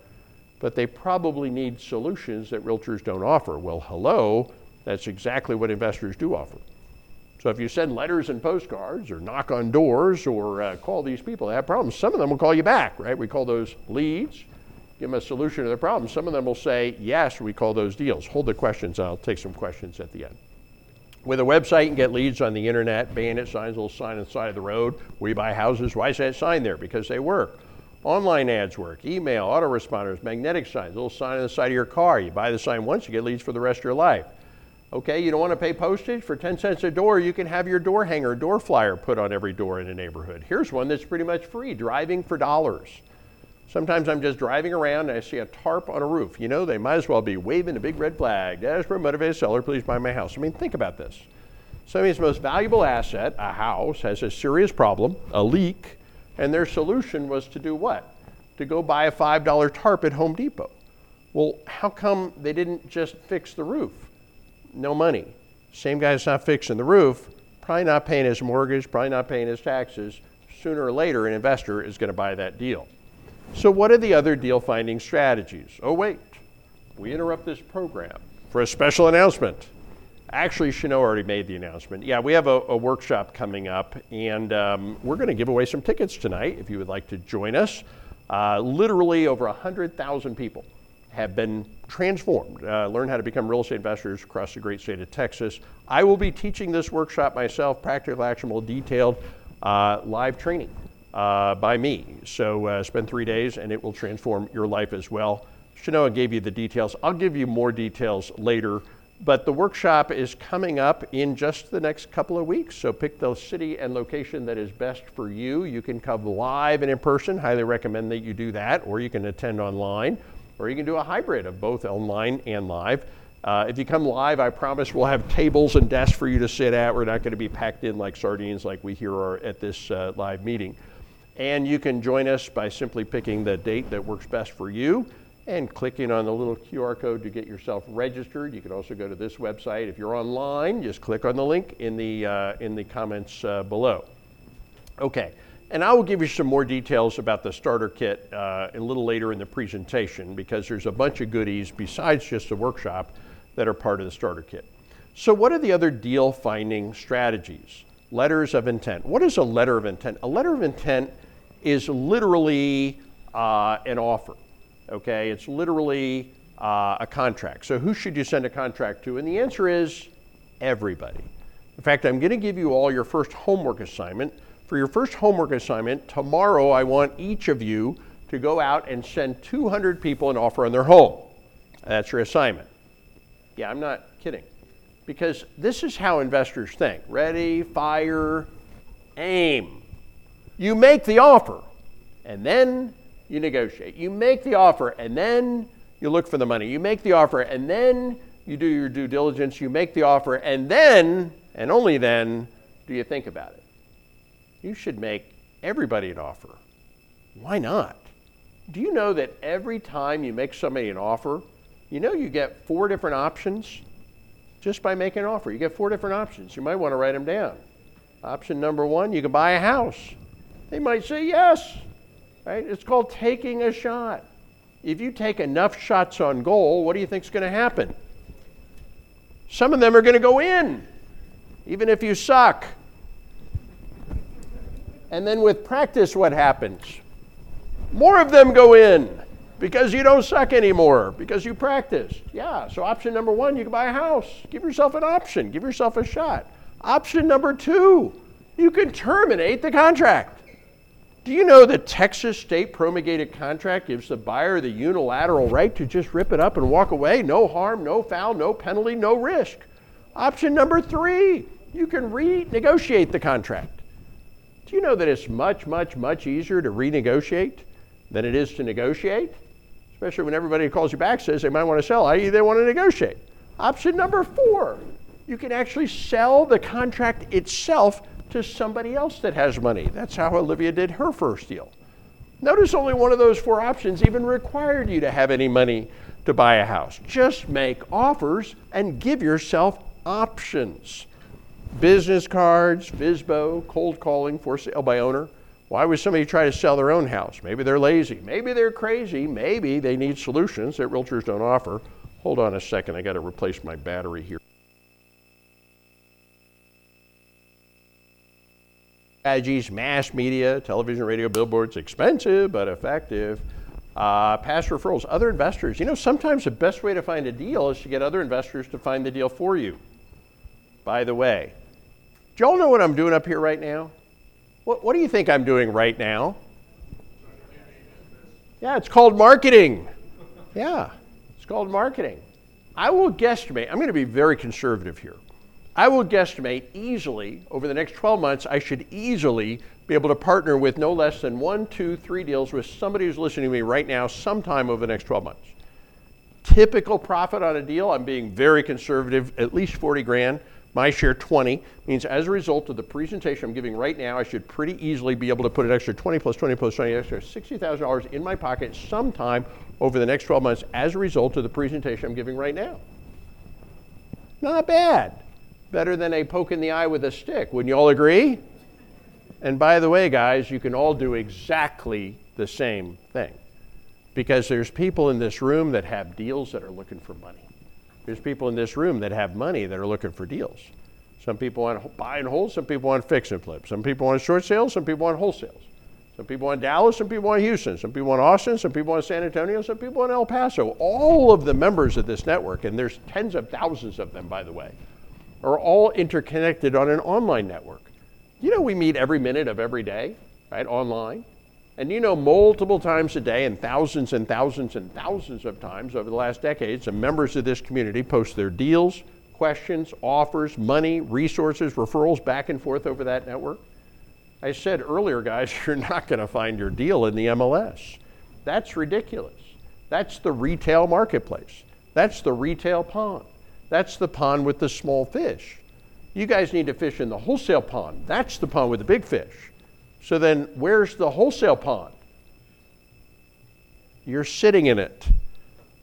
But they probably need solutions that realtors don't offer. Well, hello, that's exactly what investors do offer. So if you send letters and postcards or knock on doors or call these people that have problems, some of them will call you back, right? We call those leads, give them a solution to their problem. Some of them will say, yes, we call those deals. Hold the questions, I'll take some questions at the end. With a website, you can get leads on the internet, bandit signs, a little sign on the side of the road. We buy houses. Why is that sign there? Because they work. Online ads work, email, autoresponders, magnetic signs, a little sign on the side of your car. You buy the sign once, you get leads for the rest of your life. Okay, you don't want to pay postage? For 10 cents a door, you can have your door hanger, door flyer put on every door in a neighborhood. Here's one that's pretty much free, driving for dollars. Sometimes I'm just driving around and I see a tarp on a roof. You know, they might as well be waving a big red flag. As for a motivated seller, please buy my house. I mean, think about this. Somebody's most valuable asset, a house, has a serious problem, a leak, and their solution was to do what? To go buy a $5 tarp at Home Depot. Well, how come they didn't just fix the roof? No money. Same guy's not fixing the roof, probably not paying his mortgage, probably not paying his taxes. Sooner or later, an investor is going to buy that deal. So what are the other deal finding strategies? Oh, wait, we interrupt this program for a special announcement. Actually, Shenoah already made the announcement. Yeah, we have a workshop coming up, and we're going to give away some tickets tonight if you would like to join us. Literally over 100,000 people have been transformed, learn how to become real estate investors across the great state of Texas. I will be teaching this workshop myself, practical, actionable, detailed, live training by me. So spend 3 days and it will transform your life as well. Shenoah gave you the details. I'll give you more details later, but the workshop is coming up in just the next couple of weeks. So pick the city and location that is best for you. You can come live and in person, highly recommend that you do that, or you can attend online, or you can do a hybrid of both online and live. If you come live, I promise we'll have tables and desks for you to sit at. We're not gonna be packed in like sardines like we here are at this live meeting. And you can join us by simply picking the date that works best for you and clicking on the little QR code to get yourself registered. You can also go to this website. If you're online, just click on the link in the comments below. Okay. And I will give you some more details about the starter kit a little later in the presentation, because there's a bunch of goodies besides just the workshop that are part of the starter kit. So what are the other deal finding strategies? Letters of intent. What is a letter of intent? A letter of intent is literally an offer, okay? It's literally a contract. So who should you send a contract to? And the answer is everybody. In fact, I'm gonna give you all your first homework assignment. For your first homework assignment, tomorrow I want each of you to go out and send 200 people an offer on their home. That's your assignment. Yeah, I'm not kidding. Because this is how investors think. Ready, fire, aim. You make the offer and then you negotiate. You make the offer and then you look for the money. You make the offer and then you do your due diligence. You make the offer and then, and only then, do you think about it. You should make everybody an offer. Why not? Do you know that every time you make somebody an offer, you know you get 4 different options just by making an offer? You get 4 different options. You might want to write them down. Option number 1, you can buy a house. They might say yes, right? It's called taking a shot. If you take enough shots on goal, what do you think is going to happen? Some of them are going to go in, even if you suck. And then with practice, what happens? More of them go in because you don't suck anymore, because you practiced. Yeah, so option number 1, you can buy a house. Give yourself an option, give yourself a shot. Option number 2, you can terminate the contract. Do you know the Texas state promulgated contract gives the buyer the unilateral right to just rip it up and walk away? No harm, no foul, no penalty, no risk. Option number 3, you can renegotiate the contract. Do you know that it's much, much, much easier to renegotiate than it is to negotiate? Especially when everybody who calls you back says they might want to sell, i.e. they want to negotiate. Option number 4, you can actually sell the contract itself to somebody else that has money. That's how Olivia did her first deal. Notice only one of those 4 options even required you to have any money to buy a house. Just make offers and give yourself options. Business cards, FSBO, cold calling, for sale by owner. Why would somebody try to sell their own house? Maybe they're lazy, maybe they're crazy, maybe they need solutions that realtors don't offer. Hold on a second, I gotta replace my battery here. Strategies, mass media, television, radio, billboards, expensive but effective. Past referrals, other investors. You know, sometimes the best way to find a deal is to get other investors to find the deal for you. By the way, do y'all know what I'm doing up here right now? What do you think I'm doing right now? Yeah, it's called marketing. Yeah, it's called marketing. I will guesstimate, I'm gonna be very conservative here. I will guesstimate easily, over the next 12 months, I should easily be able to partner with no less than 1, 2, 3 deals with somebody who's listening to me right now sometime over the next 12 months. Typical profit on a deal, I'm being very conservative, at least 40 grand. My share 20 means as a result of the presentation I'm giving right now, I should pretty easily be able to put an extra 20 plus 20 plus 20, extra $60,000 in my pocket sometime over the next 12 months as a result of the presentation I'm giving right now. Not bad. Better than a poke in the eye with a stick, wouldn't you all agree? And by the way, guys, you can all do exactly the same thing, because there's people in this room that have deals that are looking for money. There's people in this room that have money that are looking for deals. Some people want buy and hold, some people want fix and flip. Some people want short sales, some people want wholesales. some people in Dallas, some people in Houston, some people in Austin, some people in San Antonio, some people in El Paso. All of the members of this network, and there's tens of thousands of them, by the way, are all interconnected on an online network. You know, we meet every minute of every day, right, online. And you know, multiple times a day and thousands and thousands of times over the last decades, some members of this community post their deals, questions, offers, money, resources, referrals back and forth over that network. I said earlier, guys, you're not going to find your deal in the MLS. That's ridiculous. That's the retail marketplace. That's the retail pond. That's the pond with the small fish. You guys need to fish in the wholesale pond. That's the pond with the big fish. So then where's the wholesale pond? You're sitting in it.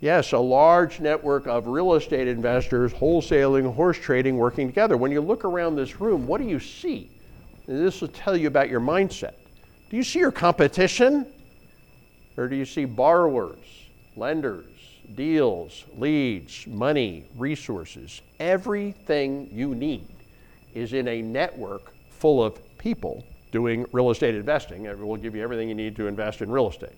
Yes, a large network of real estate investors, wholesaling, horse trading, working together. When you look around this room, what do you see? And this will tell you about your mindset. Do you see your competition? Or do you see borrowers, lenders, deals, leads, money, resources? Everything you need is in a network full of people doing real estate investing. It will give you everything you need to invest in real estate.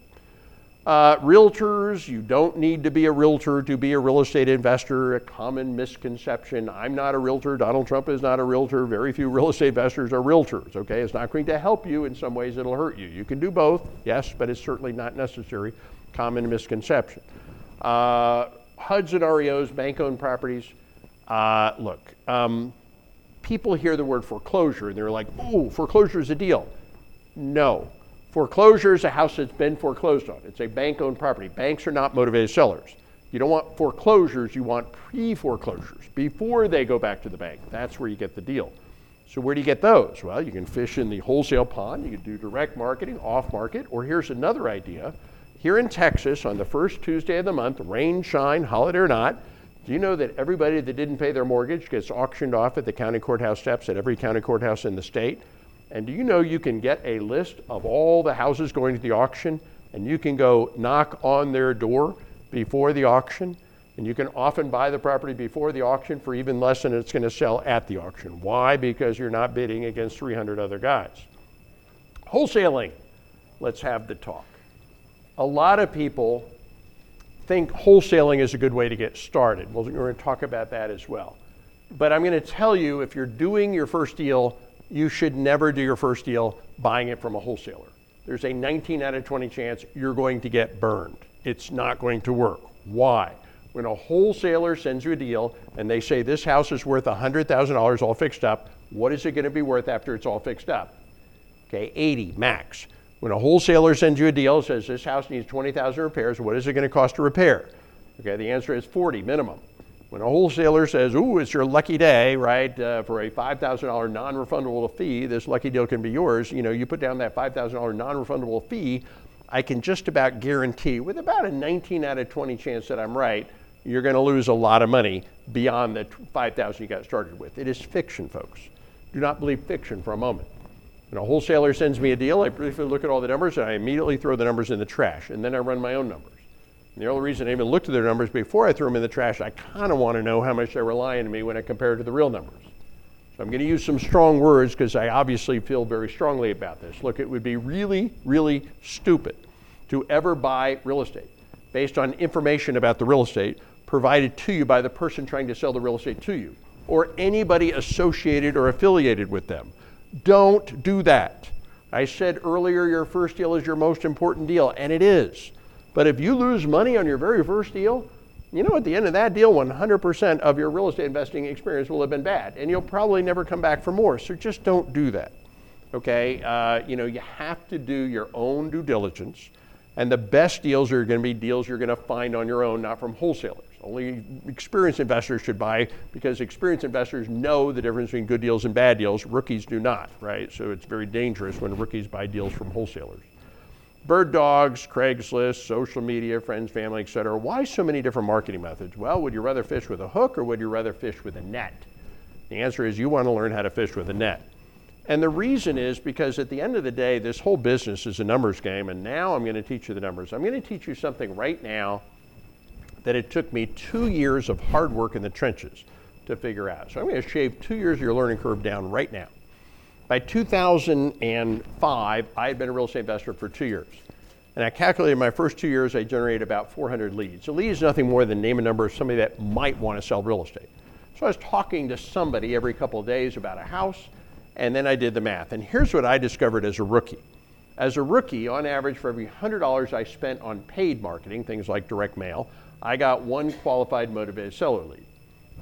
Realtors, you don't need to be a realtor to be a real estate investor, a common misconception. I'm not a realtor, Donald Trump is not a realtor, very few real estate investors are realtors, okay? It's not going to help you, in some ways it'll hurt you. You can do both, yes, but it's certainly not necessary, common misconception. HUDs and REOs, bank-owned properties, look, people hear the word foreclosure and they're like, oh, foreclosure is a deal. No, foreclosure is a house that's been foreclosed on. It's a bank-owned property. Banks are not motivated sellers. You don't want foreclosures, you want pre-foreclosures, before they go back to the bank. That's where you get the deal. So where do you get those? Well, you can fish in the wholesale pond, you can do direct marketing, off-market, or here's another idea. Here in Texas, on the first Tuesday of the month, rain, shine, holiday or not, do you know that everybody that didn't pay their mortgage gets auctioned off at the county courthouse steps at every county courthouse in the state? And do you know you can get a list of all the houses going to the auction, and you can go knock on their door before the auction, and you can often buy the property before the auction for even less than it's going to sell at the auction. Why? Because you're not bidding against 300 other guys. Wholesaling. Let's have the talk. A lot of people think wholesaling is a good way to get started. Well, we're going to talk about that as well. But I'm going to tell you, if you're doing your first deal, you should never do your first deal buying it from a wholesaler. There's a 19 out of 20 chance you're going to get burned. It's not going to work. Why? When a wholesaler sends you a deal and they say this house is worth $100,000 all fixed up, what is it going to be worth after it's all fixed up? Okay, 80 max. When a wholesaler sends you a deal and says this house needs 20,000 repairs, what is it going to cost to repair? Okay, the answer is 40 minimum. When a wholesaler says, ooh, it's your lucky day, right, for a $5,000 non-refundable fee, this lucky deal can be yours. You know, you put down that $5,000 non-refundable fee, I can just about guarantee with about a 19 out of 20 chance that I'm right, you're going to lose a lot of money beyond the $5,000 you got started with. It is fiction, folks. Do not believe fiction for a moment. When a wholesaler sends me a deal, I briefly look at all the numbers and I immediately throw the numbers in the trash, and then I run my own numbers. And the only reason I even looked at their numbers before I threw them in the trash, I kind of want to know how much they rely on me when I compare it to the real numbers. So I'm going to use some strong words because I obviously feel very strongly about this. Look, it would be really, really stupid to ever buy real estate based on information about the real estate provided to you by the person trying to sell the real estate to you or anybody associated or affiliated with them. Don't do that. I said earlier your first deal is your most important deal, and it is. But if you lose money on your very first deal, you know at the end of that deal, 100% of your real estate investing experience will have been bad, and you'll probably never come back for more. So just don't do that, okay? You know, you have to do your own due diligence, and the best deals are going to be deals you're going to find on your own, not from wholesalers. Only experienced investors should buy because experienced investors know the difference between good deals and bad deals. Rookies do not, right? So it's very dangerous when rookies buy deals from wholesalers. Bird dogs, Craigslist, social media, friends, family, et cetera. Why so many different marketing methods? Well, would you rather fish with a hook or would you rather fish with a net? The answer is you want to learn how to fish with a net. And the reason is because at the end of the day, this whole business is a numbers game, and now I'm going to teach you the numbers. I'm going to teach you something right now that it took me 2 years of hard work in the trenches to figure out. So I'm going to shave 2 years of your learning curve down right now. By 2005, I had been a real estate investor for 2 years. And I calculated my first 2 years, I generated about 400 leads. A lead is nothing more than name and number of somebody that might want to sell real estate. So I was talking to somebody every couple of days about a house, and then I did the math. And here's what I discovered as a rookie. As a rookie, on average, for every $100 I spent on paid marketing, things like direct mail, I got one qualified motivated seller lead.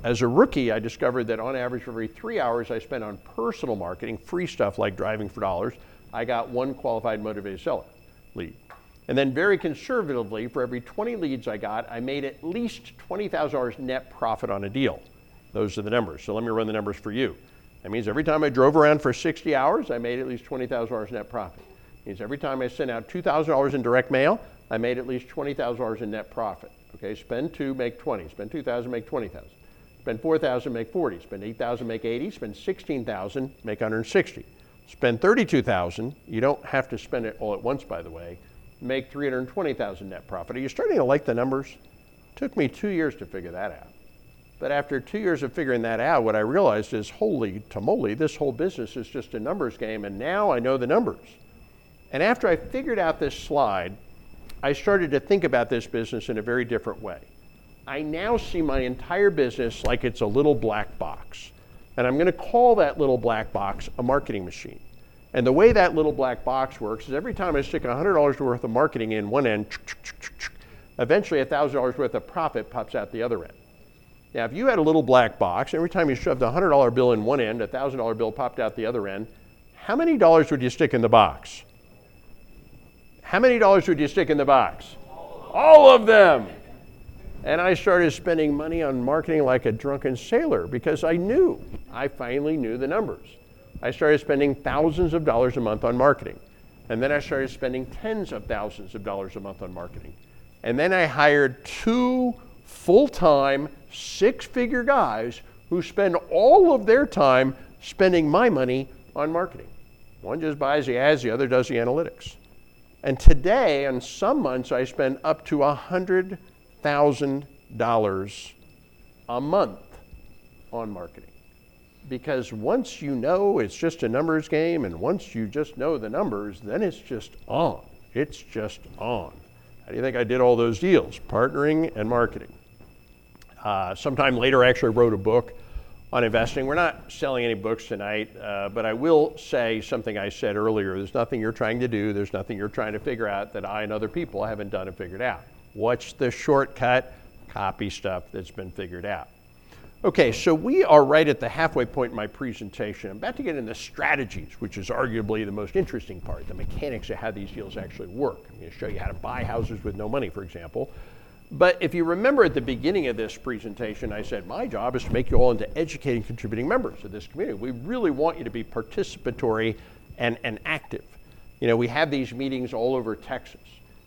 As a rookie, I discovered that on average, for every 3 hours I spent on personal marketing, free stuff like driving for dollars, I got one qualified motivated seller lead. And then very conservatively, for every 20 leads I got, I made at least $20,000 net profit on a deal. Those are the numbers. So let me run the numbers for you. That means every time I drove around for 60 hours, I made at least $20,000 net profit. It means every time I sent out $2,000 in direct mail, I made at least $20,000 in net profit. Okay, spend $2,000, make $20,000. Spend $2,000, make $20,000. Spend $4,000, make $40,000. Spend $8,000, make $80,000. Spend $16,000, make $160,000. Spend $32,000. You don't have to spend it all at once, by the way. Make $320,000 net profit. Are you starting to like the numbers? Took me 2 years to figure that out. But after 2 years of figuring that out, what I realized is, holy tamale, this whole business is just a numbers game, and now I know the numbers. And after I figured out this slide, I started to think about this business in a very different way. I now see my entire business like it's a little black box. And I'm going to call that little black box a marketing machine. And the way that little black box works is every time I stick $100 worth of marketing in one end, eventually $1,000 worth of profit pops out the other end. Now, if you had a little black box, every time you shoved a $100 bill in one end, a $1,000 bill popped out the other end, how many dollars would you stick in the box? How many dollars would you stick in the box? All of them. And I started spending money on marketing like a drunken sailor because I finally knew the numbers. I started spending thousands of dollars a month on marketing. And then I started spending tens of thousands of dollars a month on marketing. And then I hired two full-time, six-figure guys who spend all of their time spending my money on marketing. One just buys the ads, the other does the analytics. And today, in some months, I spend up to $100,000 a month on marketing. Because once you know it's just a numbers game, and once you just know the numbers, then it's just on. It's just on. How do you think I did all those deals? Partnering and marketing. Sometime later, I actually wrote a book on investing. We're not selling any books tonight, but I will say something I said earlier. There's nothing you're trying to do. There's nothing you're trying to figure out that I and other people haven't done and figured out. What's the shortcut? Copy stuff that's been figured out. Okay, so we are right at the halfway point in my presentation. I'm about to get into strategies, which is arguably the most interesting part, the mechanics of how these deals actually work. I'm going to show you how to buy houses with no money, for example. But if you remember at the beginning of this presentation, I said, my job is to make you all into educated and contributing members of this community. We really want you to be participatory and active. You know, we have these meetings all over Texas.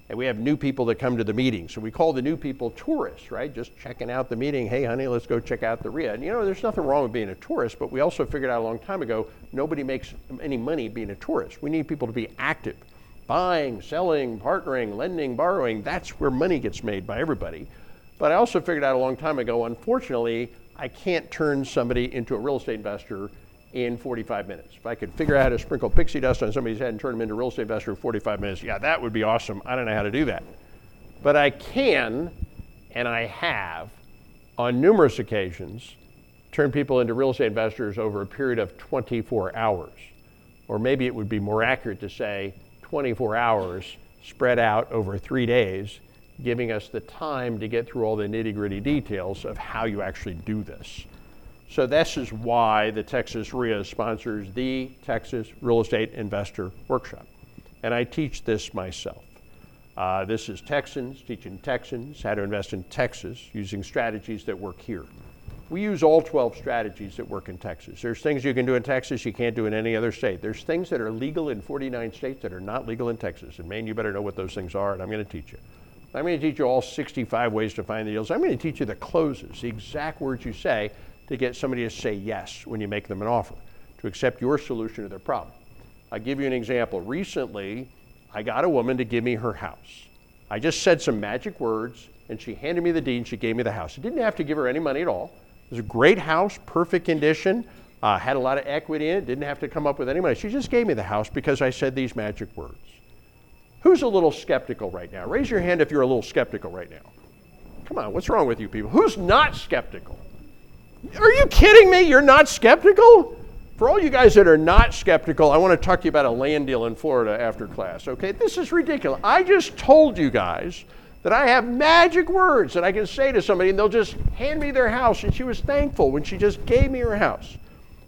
And we have new people that come to the meeting. So we call the new people tourists, right? Just checking out the meeting. Hey, honey, let's go check out the REIA. And you know, there's nothing wrong with being a tourist, but we also figured out a long time ago, nobody makes any money being a tourist. We need people to be active. Buying, selling, partnering, lending, borrowing. That's where money gets made by everybody. But I also figured out a long time ago, unfortunately, I can't turn somebody into a real estate investor in 45 minutes. If I could figure out how to sprinkle pixie dust on somebody's head and turn them into a real estate investor in 45 minutes, yeah, that would be awesome. I don't know how to do that. But I can, and I have, on numerous occasions, turn people into real estate investors over a period of 24 hours. Or maybe it would be more accurate to say 24 hours spread out over 3 days, giving us the time to get through all the nitty-gritty details of how you actually do this. So this is why the Texas REIA sponsors the Texas Real Estate Investor Workshop. And I teach this myself. This is Texans teaching Texans how to invest in Texas using strategies that work here. We use all 12 strategies that work in Texas. There's things you can do in Texas you can't do in any other state. There's things that are legal in 49 states that are not legal in Texas. And Maine, you better know what those things are, and I'm going to teach you. I'm going to teach you all 65 ways to find the deals. I'm going to teach you the closes, the exact words you say, to get somebody to say yes when you make them an offer, to accept your solution to their problem. I'll give you an example. Recently, I got a woman to give me her house. I just said some magic words, and she handed me the deed, and she gave me the house. I didn't have to give her any money at all. It was a great house, perfect condition. had a lot of equity in it, didn't have to come up with any money. She just gave me the house because I said these magic words. Who's a little skeptical right now? Raise your hand if you're a little skeptical right now. Come on, what's wrong with you people? Who's not skeptical? Are you kidding me? You're not skeptical? For all you guys that are not skeptical, I want to talk to you about a land deal in Florida after class, okay? This is ridiculous. I just told you guys that I have magic words that I can say to somebody and they'll just hand me their house, and she was thankful when she just gave me her house.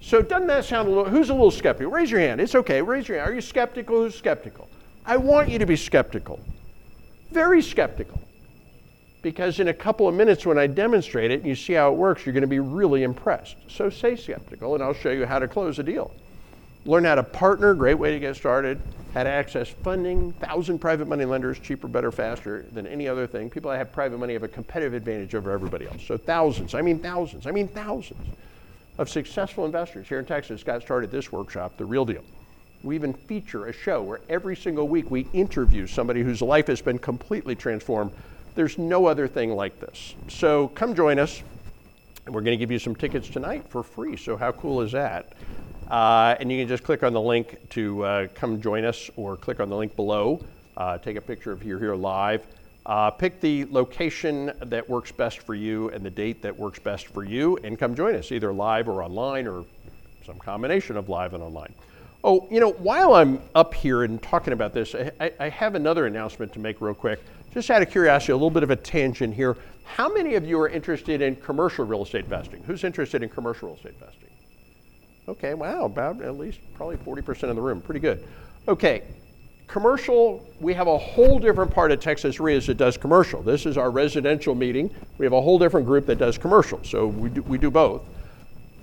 So doesn't that sound a little, who's a little skeptical? Raise your hand, it's okay, raise your hand. Are you skeptical, who's skeptical? I want you to be skeptical, very skeptical. Because in a couple of minutes when I demonstrate it and you see how it works, you're going to be really impressed. So stay skeptical and I'll show you how to close a deal. Learn how to partner, great way to get started. How to access funding, 1,000 private money lenders, cheaper, better, faster than any other thing. People that have private money have a competitive advantage over everybody else. So thousands of successful investors here in Texas got started this workshop, The Real Deal. We even feature a show where every single week we interview somebody whose life has been completely transformed. There's no other thing like this. So come join us. We're going to give you some tickets tonight for free. So how cool is that? And you can just click on the link to come join us, or click on the link below. Take a picture if you're here live. Pick the location that works best for you and the date that works best for you, and come join us, either live or online, or some combination of live and online. Oh, you know, while I'm up here and talking about this, I have another announcement to make real quick. Just out of curiosity, a little bit of a tangent here. How many of you are interested in commercial real estate investing? Who's interested in commercial real estate investing? Okay, wow, about at least probably 40% of the room, pretty good. Okay, commercial, we have a whole different part of Texas REIAs that does commercial. This is our residential meeting. We have a whole different group that does commercial, so we do both.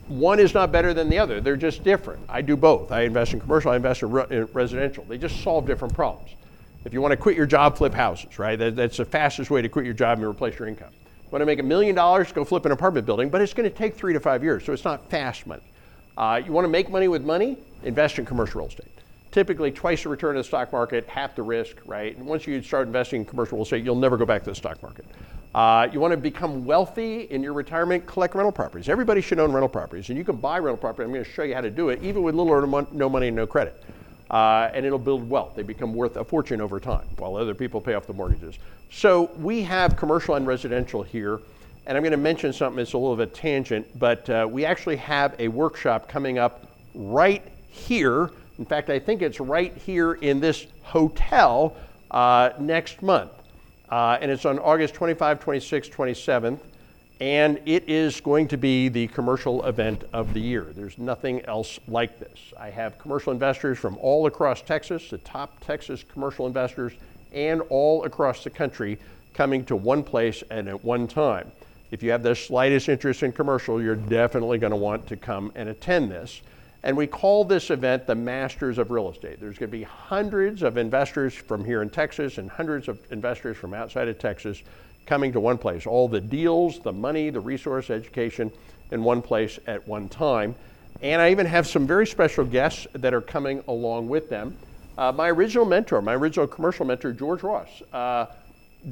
One is not better than the other, they're just different. I do both, I invest in commercial, I invest in residential. They just solve different problems. If you want to quit your job, flip houses, right? That's the fastest way to quit your job and replace your income. You want to make $1 million, go flip an apartment building, but it's going to take 3 to 5 years, so it's not fast money. You want to make money with money? Invest in commercial real estate. Typically twice the return of the stock market, half the risk, right? And once you start investing in commercial real estate, you'll never go back to the stock market. You want to become wealthy in your retirement? Collect rental properties. Everybody should own rental properties, and you can buy rental property. I'm going to show you how to do it, even with little or no money and no credit. And it'll build wealth. They become worth a fortune over time while other people pay off the mortgages. So we have commercial and residential here, and I'm going to mention something that's a little bit tangent, but we actually have a workshop coming up right here. In fact, I think it's right here in this hotel next month. And it's on August 25, 26, 27th. And it is going to be the commercial event of the year. There's nothing else like this. I have commercial investors from all across Texas, the top Texas commercial investors, and all across the country coming to one place and at one time. If you have the slightest interest in commercial, you're definitely going to want to come and attend this. And we call this event the Masters of Real Estate. There's going to be hundreds of investors from here in Texas and hundreds of investors from outside of Texas coming to one place. All the deals, the money, the resource, education in one place at one time. And I even have some very special guests that are coming along with them. My original commercial mentor, George Ross,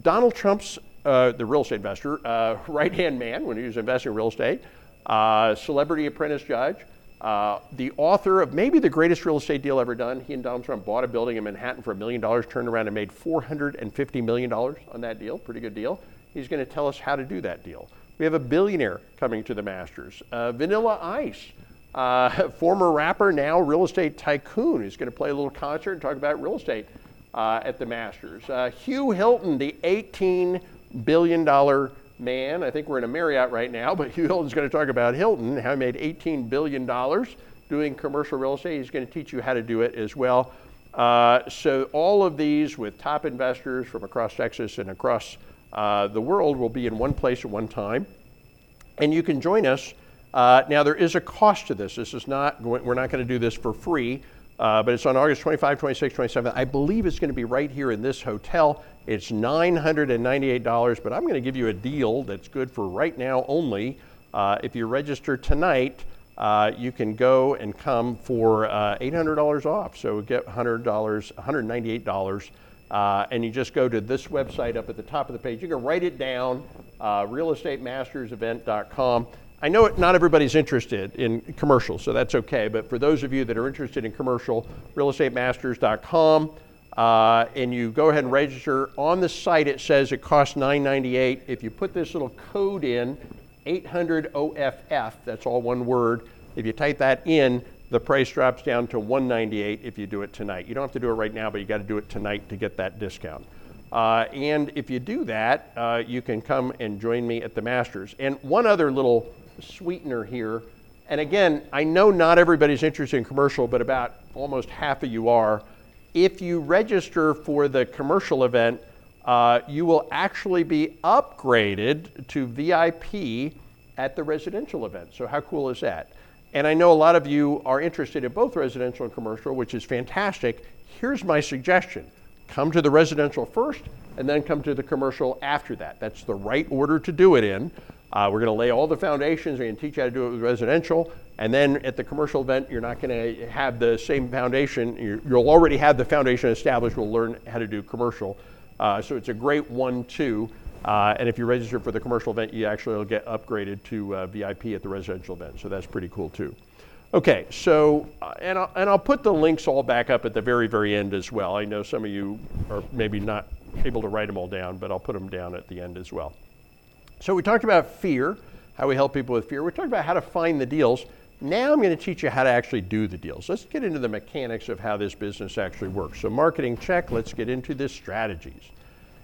Donald Trump's, the real estate investor, right-hand man when he was investing in real estate, celebrity apprentice judge, the author of maybe the greatest real estate deal ever done. He and Donald Trump bought a building in Manhattan for $1 million, turned around and made $450 million on that deal. Pretty good deal. He's going to tell us how to do that deal. We have a billionaire coming to the Masters. Vanilla Ice, former rapper, now real estate tycoon, is going to play a little concert and talk about real estate at the Masters. Hugh Hilton, the $18 billion man. I think we're in a Marriott right now, but Hugh Hilton's going to talk about Hilton, how he made $18 billion doing commercial real estate. He's going to teach you how to do it as well. So all of these with top investors from across Texas and across the world will be in one place at one time. And you can join us. Now there is a cost to this. We're not going to do this for free, but it's on August 25, 26, 27. I believe it's going to be right here in this hotel. It's $998, but I'm going to give you a deal that's good for right now only. If you register tonight, you can go and come for $800 off. So get $198, and you just go to this website up at the top of the page. You can write it down, realestatemastersevent.com. I know not everybody's interested in commercial, so that's okay. But for those of you that are interested in commercial, realestatemasters.com, and you go ahead and register. On the site, it says it costs $9.98. If you put this little code in, 800OFF, that's all one word. If you type that in, the price drops down to $198 if you do it tonight. You don't have to do it right now, but you got to do it tonight to get that discount. And if you do that, you can come and join me at the Masters. And one other little sweetener here, and again, I know not everybody's interested in commercial, but about almost half of you are. If you register for the commercial event, you will actually be upgraded to VIP at the residential event. So how cool is that? And I know a lot of you are interested in both residential and commercial, which is fantastic. Here's my suggestion. Come to the residential first, and then come to the commercial after that. That's the right order to do it in. We're going to lay all the foundations. We're going to teach you how to do it with residential. And then at the commercial event, you're not going to have the same foundation. You'll already have the foundation established. We'll learn how to do commercial. So it's a great 1-2. And if you register for the commercial event, you actually will get upgraded to VIP at the residential event. So that's pretty cool too. Okay, so, and I'll put the links all back up at the very, very end as well. I know some of you are maybe not able to write them all down, but I'll put them down at the end as well. So we talked about fear, how we help people with fear. We talked about how to find the deals. Now I'm going to teach you how to actually do the deals. Let's get into the mechanics of how this business actually works. So marketing, check. Let's get into the strategies.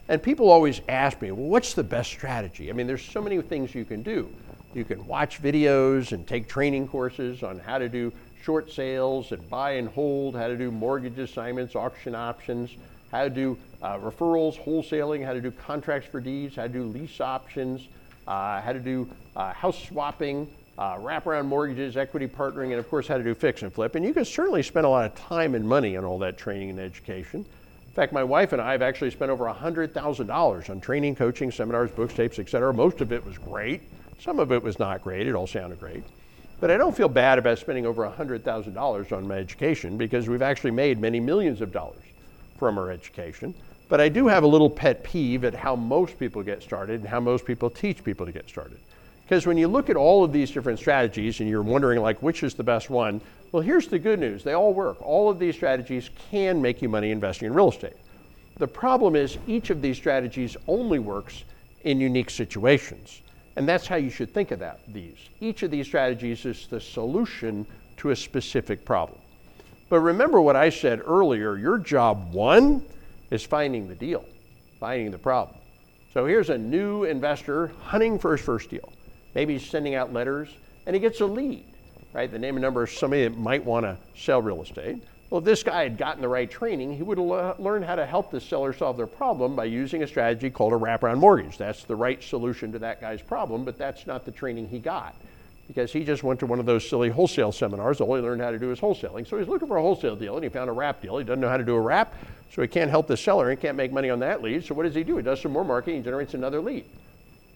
And people always ask me, well, what's the best strategy? I mean, there's so many things you can do. You can watch videos and take training courses on how to do short sales and buy and hold, how to do mortgage assignments, auction options, how to do referrals, wholesaling, how to do contracts for deeds, how to do lease options, how to do house swapping, wraparound mortgages, equity partnering, and of course, how to do fix and flip. And you can certainly spend a lot of time and money on all that training and education. In fact, my wife and I have actually spent over $100,000 on training, coaching, seminars, books, tapes, etc. Most of it was great. Some of it was not great. It all sounded great. But I don't feel bad about spending over $100,000 on my education because we've actually made many millions of dollars from our education. But I do have a little pet peeve at how most people get started and how most people teach people to get started. Because when you look at all of these different strategies and you're wondering, like, which is the best one? Well, here's the good news. They all work. All of these strategies can make you money investing in real estate. The problem is each of these strategies only works in unique situations. And that's how you should think about these. Each of these strategies is the solution to a specific problem. But remember what I said earlier, your job one is finding the deal, finding the problem. So here's a new investor hunting for his first deal. Maybe he's sending out letters and he gets a lead. Right, the name and number of somebody that might want to sell real estate. Well, if this guy had gotten the right training, he would have learned how to help the seller solve their problem by using a strategy called a wraparound mortgage. That's the right solution to that guy's problem, but that's not the training he got because he just went to one of those silly wholesale seminars. All he learned how to do is wholesaling. So he's looking for a wholesale deal and he found a wrap deal. He doesn't know how to do a wrap, so he can't help the seller and can't make money on that lead. So what does he do? He does some more marketing and generates another lead.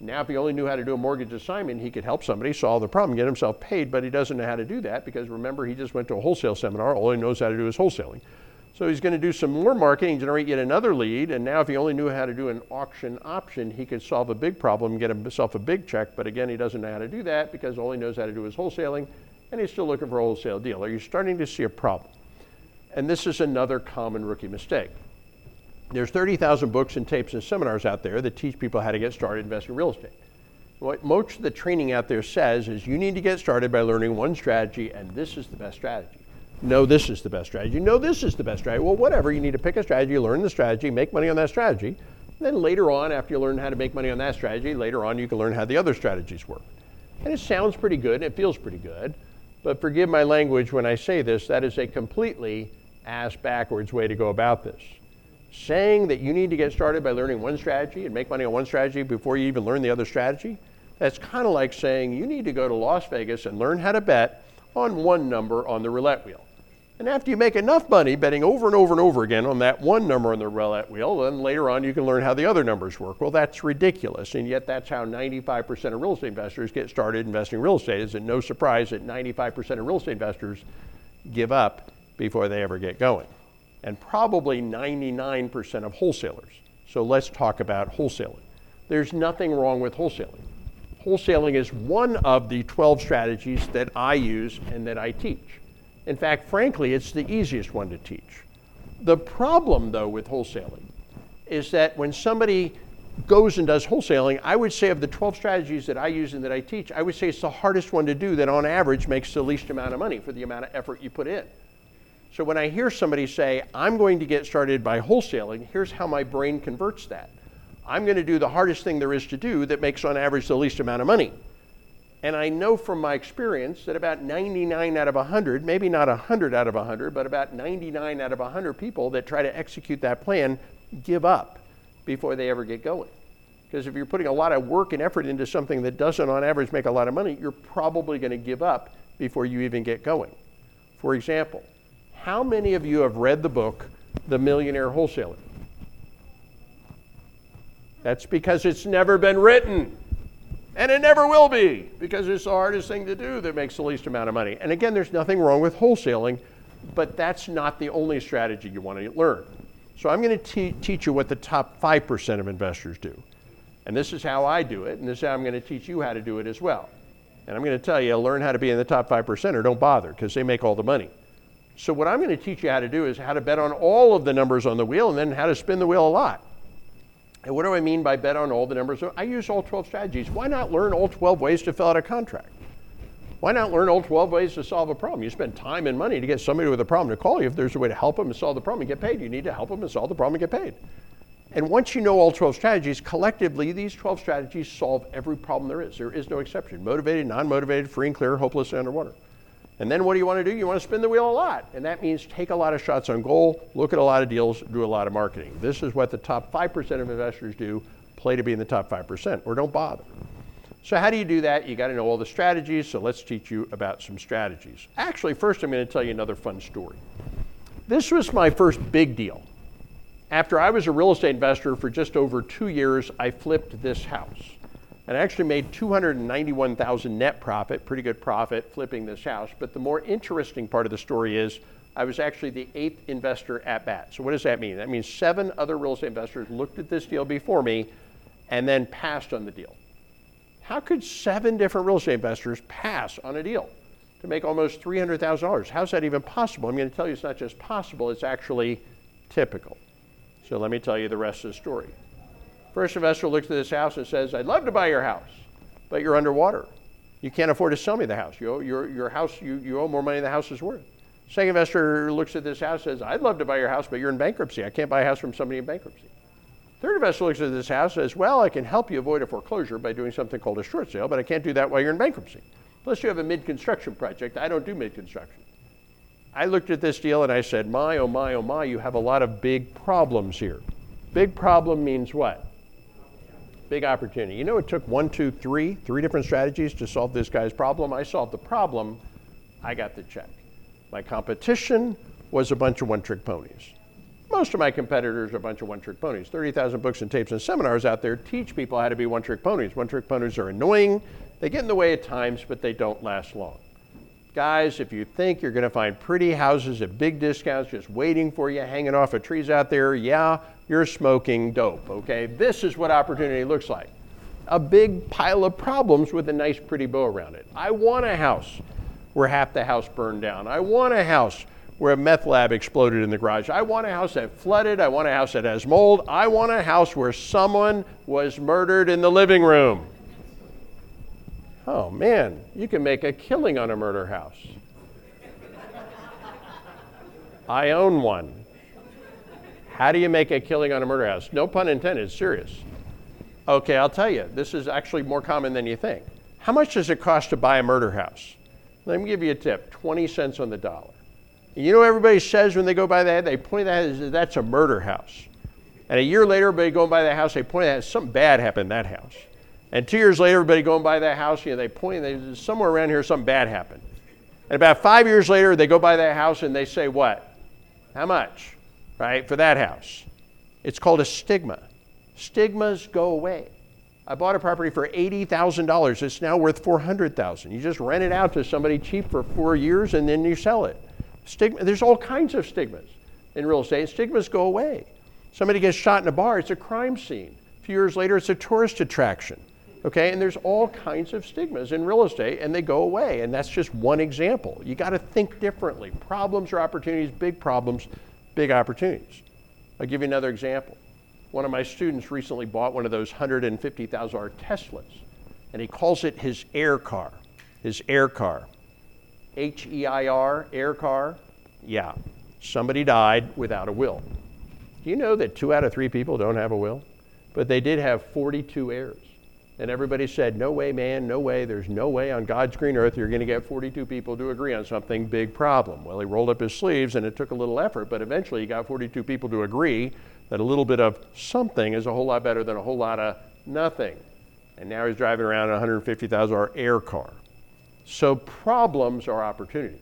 Now, if he only knew how to do a mortgage assignment, he could help somebody solve the problem, get himself paid, but he doesn't know how to do that because remember, he just went to a wholesale seminar. All he knows how to do is wholesaling. So he's going to do some more marketing, generate yet another lead. And now if he only knew how to do an auction option, he could solve a big problem, get himself a big check. But again, he doesn't know how to do that because all he knows how to do is wholesaling and he's still looking for a wholesale deal. Are you starting to see a problem? And this is another common rookie mistake. There's 30,000 books and tapes and seminars out there that teach people how to get started investing in real estate. What most of the training out there says is you need to get started by learning one strategy, and this is the best strategy. No, this is the best strategy. No, this is the best strategy. Well, whatever. You need to pick a strategy, learn the strategy, make money on that strategy. And then later on, after you learn how to make money on that strategy, later on you can learn how the other strategies work. And it sounds pretty good, and it feels pretty good. But forgive my language when I say this, that is a completely ass-backwards way to go about this. Saying that you need to get started by learning one strategy and make money on one strategy before you even learn the other strategy, that's kind of like saying you need to go to Las Vegas and learn how to bet on one number on the roulette wheel. And after you make enough money betting over and over and over again on that one number on the roulette wheel, then later on you can learn how the other numbers work. Well, that's ridiculous, and yet that's how 95% of real estate investors get started investing in real estate. Is it no surprise that 95% of real estate investors give up before they ever get going? And probably 99% of wholesalers. So let's talk about wholesaling. There's nothing wrong with wholesaling. wholesaling is one of the 12 strategies that I use and that I teach. In fact, frankly, it's the easiest one to teach. The problem, though, with wholesaling is that when somebody goes and does wholesaling, I would say of the 12 strategies that I use and that I teach, I would say it's the hardest one to do that on average makes the least amount of money for the amount of effort you put in. So when I hear somebody say, I'm going to get started by wholesaling, here's how my brain converts that. I'm going to do the hardest thing there is to do that makes on average the least amount of money. And I know from my experience that about 99 out of 100, maybe not 100 out of 100, but about 99 out of 100 people that try to execute that plan give up before they ever get going. Because if you're putting a lot of work and effort into something that doesn't on average make a lot of money, you're probably going to give up before you even get going. For example, how many of you have read the book, The Millionaire Wholesaler? That's because it's never been written. And it never will be, because it's the hardest thing to do that makes the least amount of money. And again, there's nothing wrong with wholesaling, but that's not the only strategy you want to learn. So I'm going to teach you what the top 5% of investors do. And this is how I do it, and this is how I'm going to teach you how to do it as well. And I'm going to tell you, learn how to be in the top 5% or don't bother, because they make all the money. So what I'm going to teach you how to do is how to bet on all of the numbers on the wheel, and then how to spin the wheel a lot. And what do I mean by bet on all the numbers? I use all 12 strategies. Why not learn all 12 ways to fill out a contract? Why not learn all 12 ways to solve a problem? You spend time and money to get somebody with a problem to call you. If there's a way to help them and solve the problem and get paid, you need to help them and solve the problem and get paid. And once you know all 12 strategies, collectively, these 12 strategies solve every problem there is. There is no exception. Motivated, non-motivated, free and clear, hopeless, and underwater. And then what do you want to do? You want to spin the wheel a lot. And that means take a lot of shots on goal, look at a lot of deals, do a lot of marketing. This is what the top 5% of investors do. Play to be in the top 5% or don't bother. So how do you do that? You got to know all the strategies. So let's teach you about some strategies. Actually, first I'm going to tell you another fun story. This was my first big deal. After I was a real estate investor for just over 2 years, I flipped this house. And I actually made $291,000 net profit, pretty good profit, flipping this house. But the more interesting part of the story is I was actually the 8th investor at bat. So what does that mean? That means 7 other real estate investors looked at this deal before me and then passed on the deal. How could 7 different real estate investors pass on a deal to make almost $300,000? How's that even possible? I'm going to tell you it's not just possible, it's actually typical. So let me tell you the rest of the story. First investor looks at this house and says, I'd love to buy your house, but you're underwater. You can't afford to sell me the house. You owe, your house, you owe more money than the house is worth. Second investor looks at this house and says, I'd love to buy your house, but you're in bankruptcy. I can't buy a house from somebody in bankruptcy. Third investor looks at this house and says, well, I can help you avoid a foreclosure by doing something called a short sale, but I can't do that while you're in bankruptcy. Plus you have a mid-construction project. I don't do mid-construction. I looked at this deal and I said, my, oh my, oh my, you have a lot of big problems here. Big problem means what? Big opportunity. You know, it took 3 different strategies to solve this guy's problem. I solved the problem. I got the check. My competition was a bunch of one-trick ponies. Most of my competitors are a bunch of one-trick ponies. 30,000 books and tapes and seminars out there teach people how to be one-trick ponies. One-trick ponies are annoying. They get in the way at times, but they don't last long. Guys, if you think you're going to find pretty houses at big discounts just waiting for you, hanging off of trees out there, yeah, you're smoking dope, okay? This is what opportunity looks like. A big pile of problems with a nice pretty bow around it. I want a house where half the house burned down. I want a house where a meth lab exploded in the garage. I want a house that flooded. I want a house that has mold. I want a house where someone was murdered in the living room. Oh man, you can make a killing on a murder house. I own one. How do you make a killing on a murder house? No pun intended, it's serious. Okay, I'll tell you, this is actually more common than you think. How much does it cost to buy a murder house? Let me give you a tip, 20 cents on the dollar. You know what everybody says when they go by that? They point at that, that's a murder house. And a year later, everybody going by that house, they point at that, something bad happened in that house. And 2 years later, everybody going by that house, you know, they point, they, somewhere around here, something bad happened. And about 5 years later, they go by that house and they say what? How much? Right, for that house. It's called a stigma. Stigmas go away. I bought a property for $80,000. It's now worth $400,000. You just rent it out to somebody cheap for 4 years and then you sell it. Stigma. There's all kinds of stigmas in real estate. Stigmas go away. Somebody gets shot in a bar, it's a crime scene. A few years later, it's a tourist attraction. Okay, and there's all kinds of stigmas in real estate, and they go away, and that's just one example. You got to think differently. Problems are opportunities, big problems, big opportunities. I'll give you another example. One of my students recently bought one of those $150,000 Teslas, and he calls it his air car, H-E-I-R, air car. Yeah, somebody died without a will. Do you know that 2 out of 3 people don't have a will? But they did have 42 heirs. And everybody said, no way, man, no way. There's no way on God's green earth you're going to get 42 people to agree on something. Big problem. Well, he rolled up his sleeves, and it took a little effort, but eventually he got 42 people to agree that a little bit of something is a whole lot better than a whole lot of nothing. And now he's driving around a $150,000 air car. So problems are opportunities.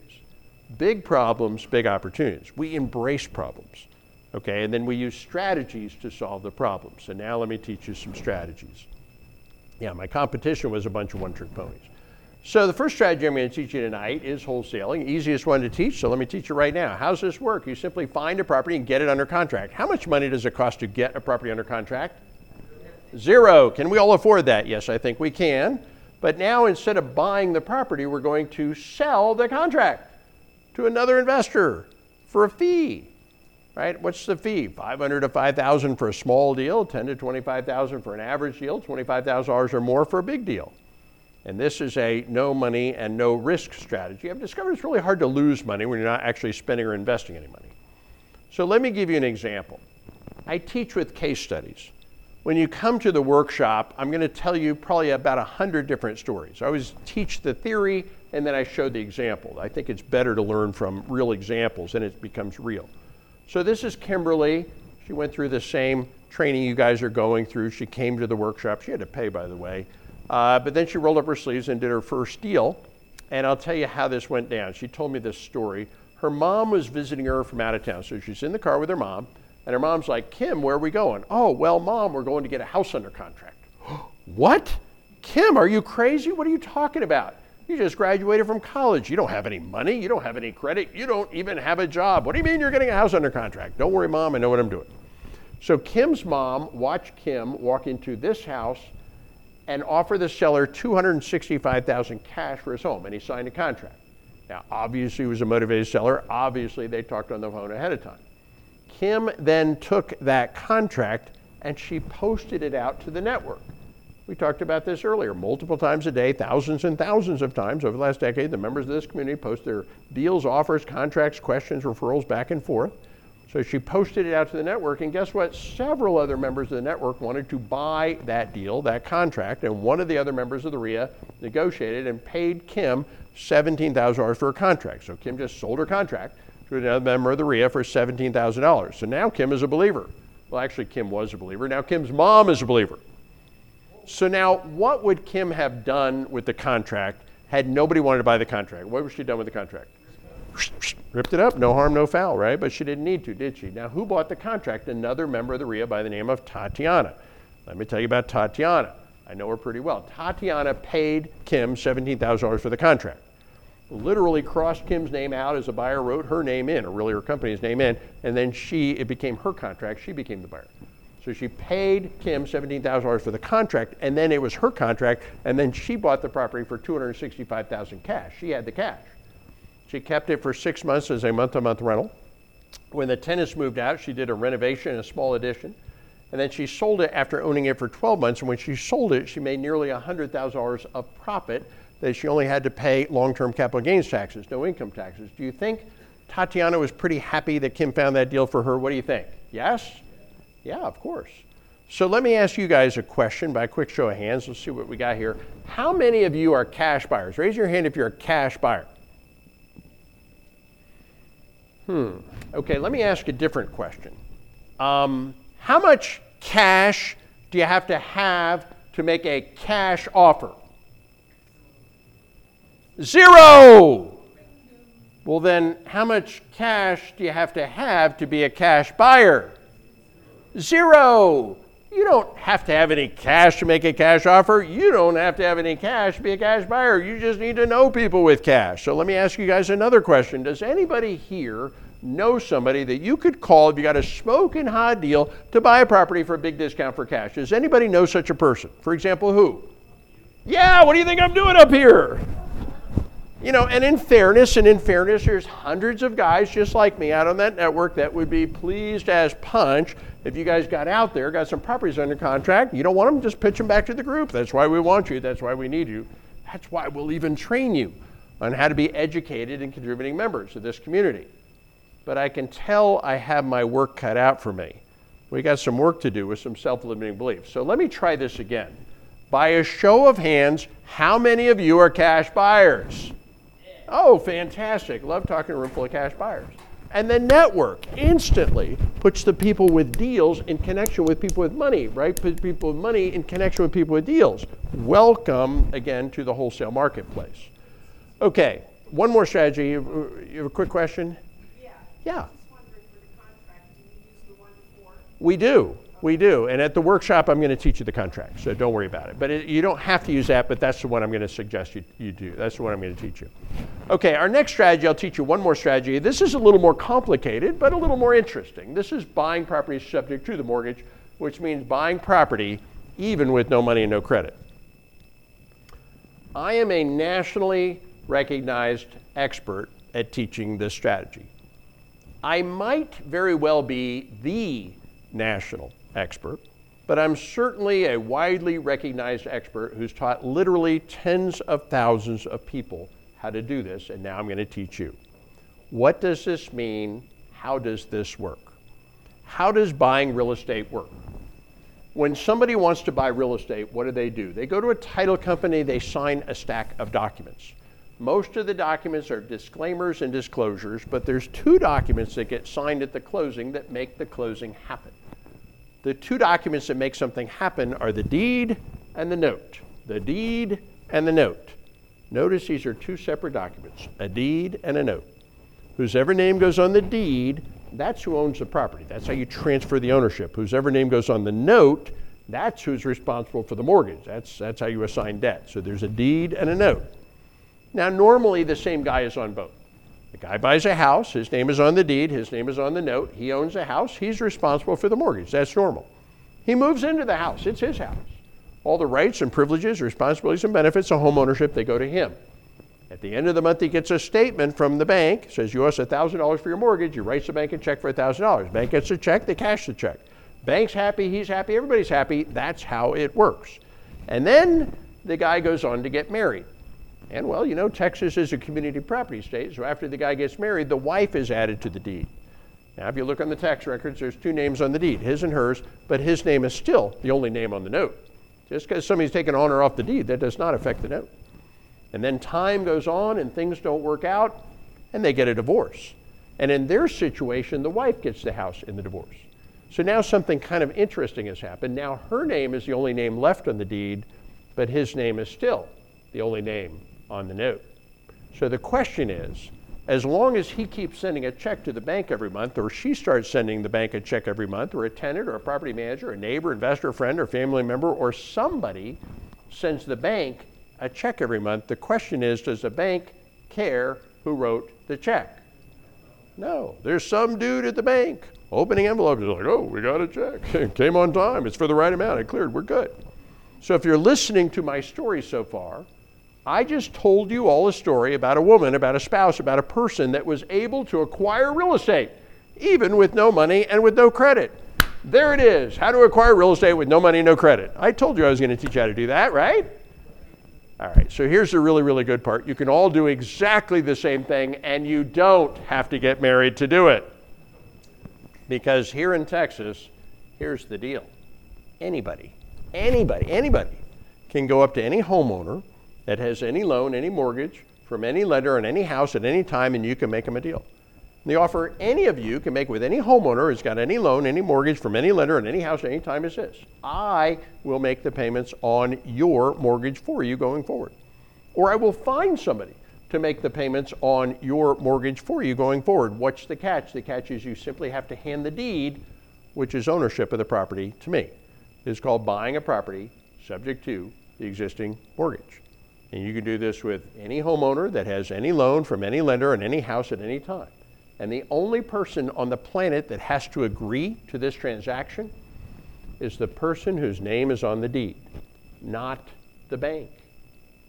Big problems, big opportunities. We embrace problems, okay? And then we use strategies to solve the problems. And now let me teach you some strategies. Yeah, my competition was a bunch of one-trick ponies. So the first strategy I'm going to teach you tonight is wholesaling, easiest one to teach, so let me teach you right now. How's this work? You simply find a property and get it under contract. How much money does it cost to get a property under contract? $0. Can we all afford that? Yes, I think we can. But now instead of buying the property, we're going to sell the contract to another investor for a fee. Right? What's the fee? $500 to $5,000 for a small deal, $10,000 to $25,000 for an average deal, $25,000 or more for a big deal. And this is a no money and no risk strategy. I've discovered it's really hard to lose money when you're not actually spending or investing any money. So let me give you an example. I teach with case studies. When you come to the workshop, I'm going to tell you probably about 100 different stories. I always teach the theory and then I show the example. I think it's better to learn from real examples and it becomes real. So this is Kimberly. She went through the same training you guys are going through. She came to the workshop. She had to pay, by the way. But then she rolled up her sleeves and did her first deal. And I'll tell you how this went down. She told me this story. Her mom was visiting her from out of town. So she's in the car with her mom. And her mom's like, Kim, where are we going? Oh, well, Mom, we're going to get a house under contract. What? Kim, are you crazy? What are you talking about? You just graduated from college. You don't have any money. You don't have any credit. You don't even have a job. What do you mean you're getting a house under contract? Don't worry, Mom. I know what I'm doing. So Kim's mom watched Kim walk into this house and offer the seller $265,000 cash for his home, and he signed a contract. Now, obviously, he was a motivated seller. Obviously, they talked on the phone ahead of time. Kim then took that contract, and she posted it out to the network. We talked about this earlier, multiple times a day, thousands and thousands of times over the last decade, the members of this community post their deals, offers, contracts, questions, referrals back and forth. So she posted it out to the network, and guess what? Several other members of the network wanted to buy that deal, that contract, and one of the other members of the REIA negotiated and paid Kim $17,000 for a contract. So Kim just sold her contract to another member of the REIA for $17,000. So now Kim is a believer. Well, actually, Kim was a believer. Now Kim's mom is a believer. So now, what would Kim have done with the contract had nobody wanted to buy the contract? What would she done with the contract? Ripped it up, no harm, no foul, right? But she didn't need to, did she? Now, who bought the contract? Another member of the REIA by the name of Tatiana. Let me tell you about Tatiana. I know her pretty well. Tatiana paid Kim $17,000 for the contract. Literally crossed Kim's name out as a buyer, wrote her name in, or really her company's name in, and then it became her contract. She became the buyer. So she paid Kim $17,000 for the contract, and then it was her contract, and then she bought the property for $265,000 cash. She had the cash. She kept it for 6 months as a month-to-month rental. When the tenants moved out, she did a renovation and a small addition, and then she sold it after owning it for 12 months, and when she sold it, she made nearly $100,000 of profit that she only had to pay long-term capital gains taxes, no income taxes. Do you think Tatiana was pretty happy that Kim found that deal for her? What do you think? Yes? Yeah, of course. So let me ask you guys a question by a quick show of hands. Let's see what we got here. How many of you are cash buyers? Raise your hand if you're a cash buyer. Okay, let me ask a different question. How much cash do you have to make a cash offer? $0. Well, then how much cash do you have to be a cash buyer? $0. You don't have to have any cash to make a cash offer. You don't have to have any cash to be a cash buyer. You just need to know people with cash. So let me ask you guys another question. Does anybody here know somebody that you could call if you got a smoking hot deal to buy a property for a big discount for cash? Does anybody know such a person? For example, who? Yeah, what do you think I'm doing up here? You know, and in fairness, there's hundreds of guys just like me out on that network that would be pleased as punch if you guys got out there, got some properties under contract. You don't want them, just pitch them back to the group. That's why we want you. That's why we need you. That's why we'll even train you on how to be educated and contributing members of this community. But I can tell I have my work cut out for me. We got some work to do with some self-limiting beliefs. So let me try this again. By a show of hands, how many of you are cash buyers? Oh, fantastic. Love talking to a room full of cash buyers. And the network instantly puts the people with deals in connection with people with money, right? Puts people with money in connection with people with deals. Welcome, again, to the wholesale marketplace. Okay, one more strategy. You have a quick question? Yeah. We do. We do. And at the workshop, I'm going to teach you the contract, so don't worry about it. But you don't have to use that, but that's the one I'm going to suggest you do. That's the one I'm going to teach you. Okay, our next strategy, I'll teach you one more strategy. This is a little more complicated, but a little more interesting. This is buying property subject to the mortgage, which means buying property even with no money and no credit. I am a nationally recognized expert at teaching this strategy. I might very well be the national expert, but I'm certainly a widely recognized expert who's taught literally tens of thousands of people how to do this, and now I'm going to teach you. What does this mean? How does this work? How does buying real estate work? When somebody wants to buy real estate, what do? They go to a title company, they sign a stack of documents. Most of the documents are disclaimers and disclosures, but there's two documents that get signed at the closing that make the closing happen. The two documents that make something happen are the deed and the note. The deed and the note. Notice these are two separate documents, a deed and a note. Whosever name goes on the deed, that's who owns the property. That's how you transfer the ownership. Whosever name goes on the note, that's who's responsible for the mortgage. That's how you assign debt. So there's a deed and a note. Now, normally the same guy is on both. The guy buys a house, his name is on the deed, his name is on the note, he owns the house, he's responsible for the mortgage, that's normal. He moves into the house, it's his house. All the rights and privileges, responsibilities and benefits of home ownership, they go to him. At the end of the month, he gets a statement from the bank, says you owe us $1,000 for your mortgage, he writes the bank a check for $1,000. Bank gets the check, they cash the check. Bank's happy, he's happy, everybody's happy, that's how it works. And then the guy goes on to get married. And well, you know, Texas is a community property state, so after the guy gets married, the wife is added to the deed. Now, if you look on the tax records, there's two names on the deed, his and hers, but his name is still the only name on the note. Just because somebody's taken on or off the deed, that does not affect the note. And then time goes on and things don't work out, and they get a divorce. And in their situation, the wife gets the house in the divorce. So now something kind of interesting has happened. Now her name is the only name left on the deed, but his name is still the only name on the note. So the question is, as long as he keeps sending a check to the bank every month, or she starts sending the bank a check every month, or a tenant, or a property manager, a neighbor, investor, friend, or family member, or somebody sends the bank a check every month, the question is, does the bank care who wrote the check? No. There's some dude at the bank opening envelopes, like, oh, we got a check. It came on time. It's for the right amount. It cleared. We're good. So if you're listening to my story so far, I just told you all a story about a woman, about a spouse, about a person that was able to acquire real estate, even with no money and with no credit. There it is, how to acquire real estate with no money and no credit. I told you I was going to teach you how to do that, right? All right, so here's the really, really good part. You can all do exactly the same thing, and you don't have to get married to do it. Because here in Texas, here's the deal. Anybody can go up to any homeowner that has any loan, any mortgage, from any lender on any house at any time, and you can make them a deal. And the offer any of you can make with any homeowner who's got any loan, any mortgage, from any lender on any house at any time is this. I will make the payments on your mortgage for you going forward. Or I will find somebody to make the payments on your mortgage for you going forward. What's the catch? The catch is you simply have to hand the deed, which is ownership of the property, to me. It's called buying a property subject to the existing mortgage. And you can do this with any homeowner that has any loan from any lender and any house at any time. And the only person on the planet that has to agree to this transaction is the person whose name is on the deed, not the bank.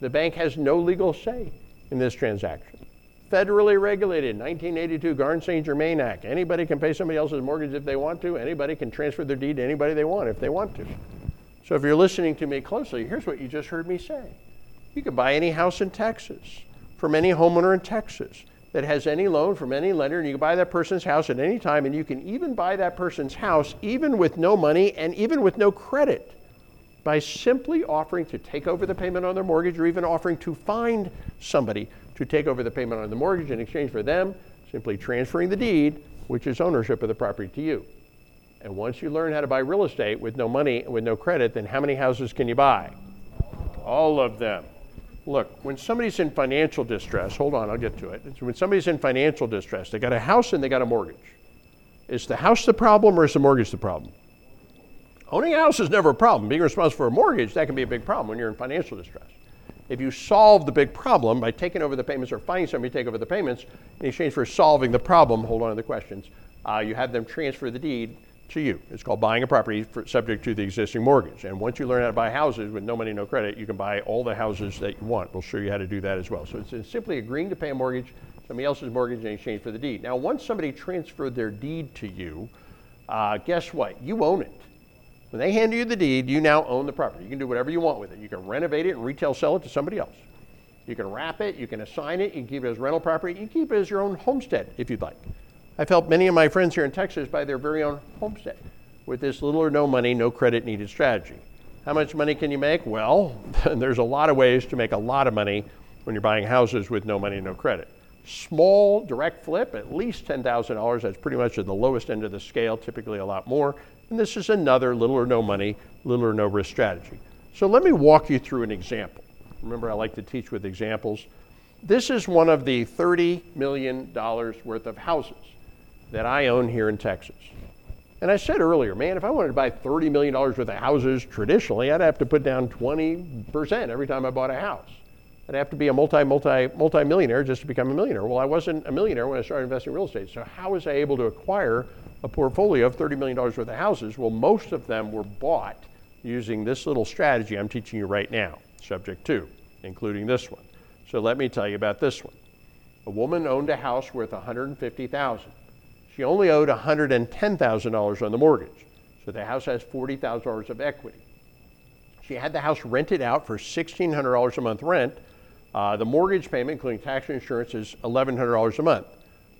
The bank has no legal say in this transaction. Federally regulated, 1982, Garn St. Germain Act. Anybody can pay somebody else's mortgage if they want to. Anybody can transfer their deed to anybody they want if they want to. So if you're listening to me closely, here's what you just heard me say. You can buy any house in Texas from any homeowner in Texas that has any loan from any lender, and you can buy that person's house at any time, and you can even buy that person's house even with no money and even with no credit by simply offering to take over the payment on their mortgage, or even offering to find somebody to take over the payment on the mortgage in exchange for them simply transferring the deed, which is ownership of the property, to you. And once you learn how to buy real estate with no money, with no credit, then how many houses can you buy? All of them. Look, when somebody's in financial distress, hold on, I'll get to it. When somebody's in financial distress, they got a house and they got a mortgage. Is the house the problem or is the mortgage the problem? Owning a house is never a problem. Being responsible for a mortgage, that can be a big problem when you're in financial distress. If you solve the big problem by taking over the payments or finding somebody to take over the payments, in exchange for solving the problem, hold on to the questions, you have them transfer the deed to you. It's called buying a property subject to the existing mortgage. And once you learn how to buy houses with no money, no credit, you can buy all the houses that you want. We'll show you how to do that as well. So it's simply agreeing to pay a mortgage, somebody else's mortgage, in exchange for the deed. Now, once somebody transferred their deed to you, guess what? You own it. When they hand you the deed, you now own the property. You can do whatever you want with it. You can renovate it and retail sell it to somebody else. You can wrap it, you can assign it, you can keep it as rental property, you can keep it as your own homestead if you'd like. I've helped many of my friends here in Texas buy their very own homestead with this little or no money, no credit needed strategy. How much money can you make? Well, there's a lot of ways to make a lot of money when you're buying houses with no money, no credit. Small direct flip, at least $10,000. That's pretty much at the lowest end of the scale, typically a lot more. And this is another little or no money, little or no risk strategy. So let me walk you through an example. Remember, I like to teach with examples. This is one of the $30 million worth of houses that I own here in Texas. And I said earlier, man, if I wanted to buy $30 million worth of houses traditionally, I'd have to put down 20% every time I bought a house. I'd have to be a multi-millionaire just to become a millionaire. Well, I wasn't a millionaire when I started investing in real estate. So how was I able to acquire a portfolio of $30 million worth of houses? Well, most of them were bought using this little strategy I'm teaching you right now, subject to, including this one. So let me tell you about this one. A woman owned a house worth $150,000. She only owed $110,000 on the mortgage. So the house has $40,000 of equity. She had the house rented out for $1,600 a month rent. The mortgage payment, including tax and insurance, is $1,100 a month.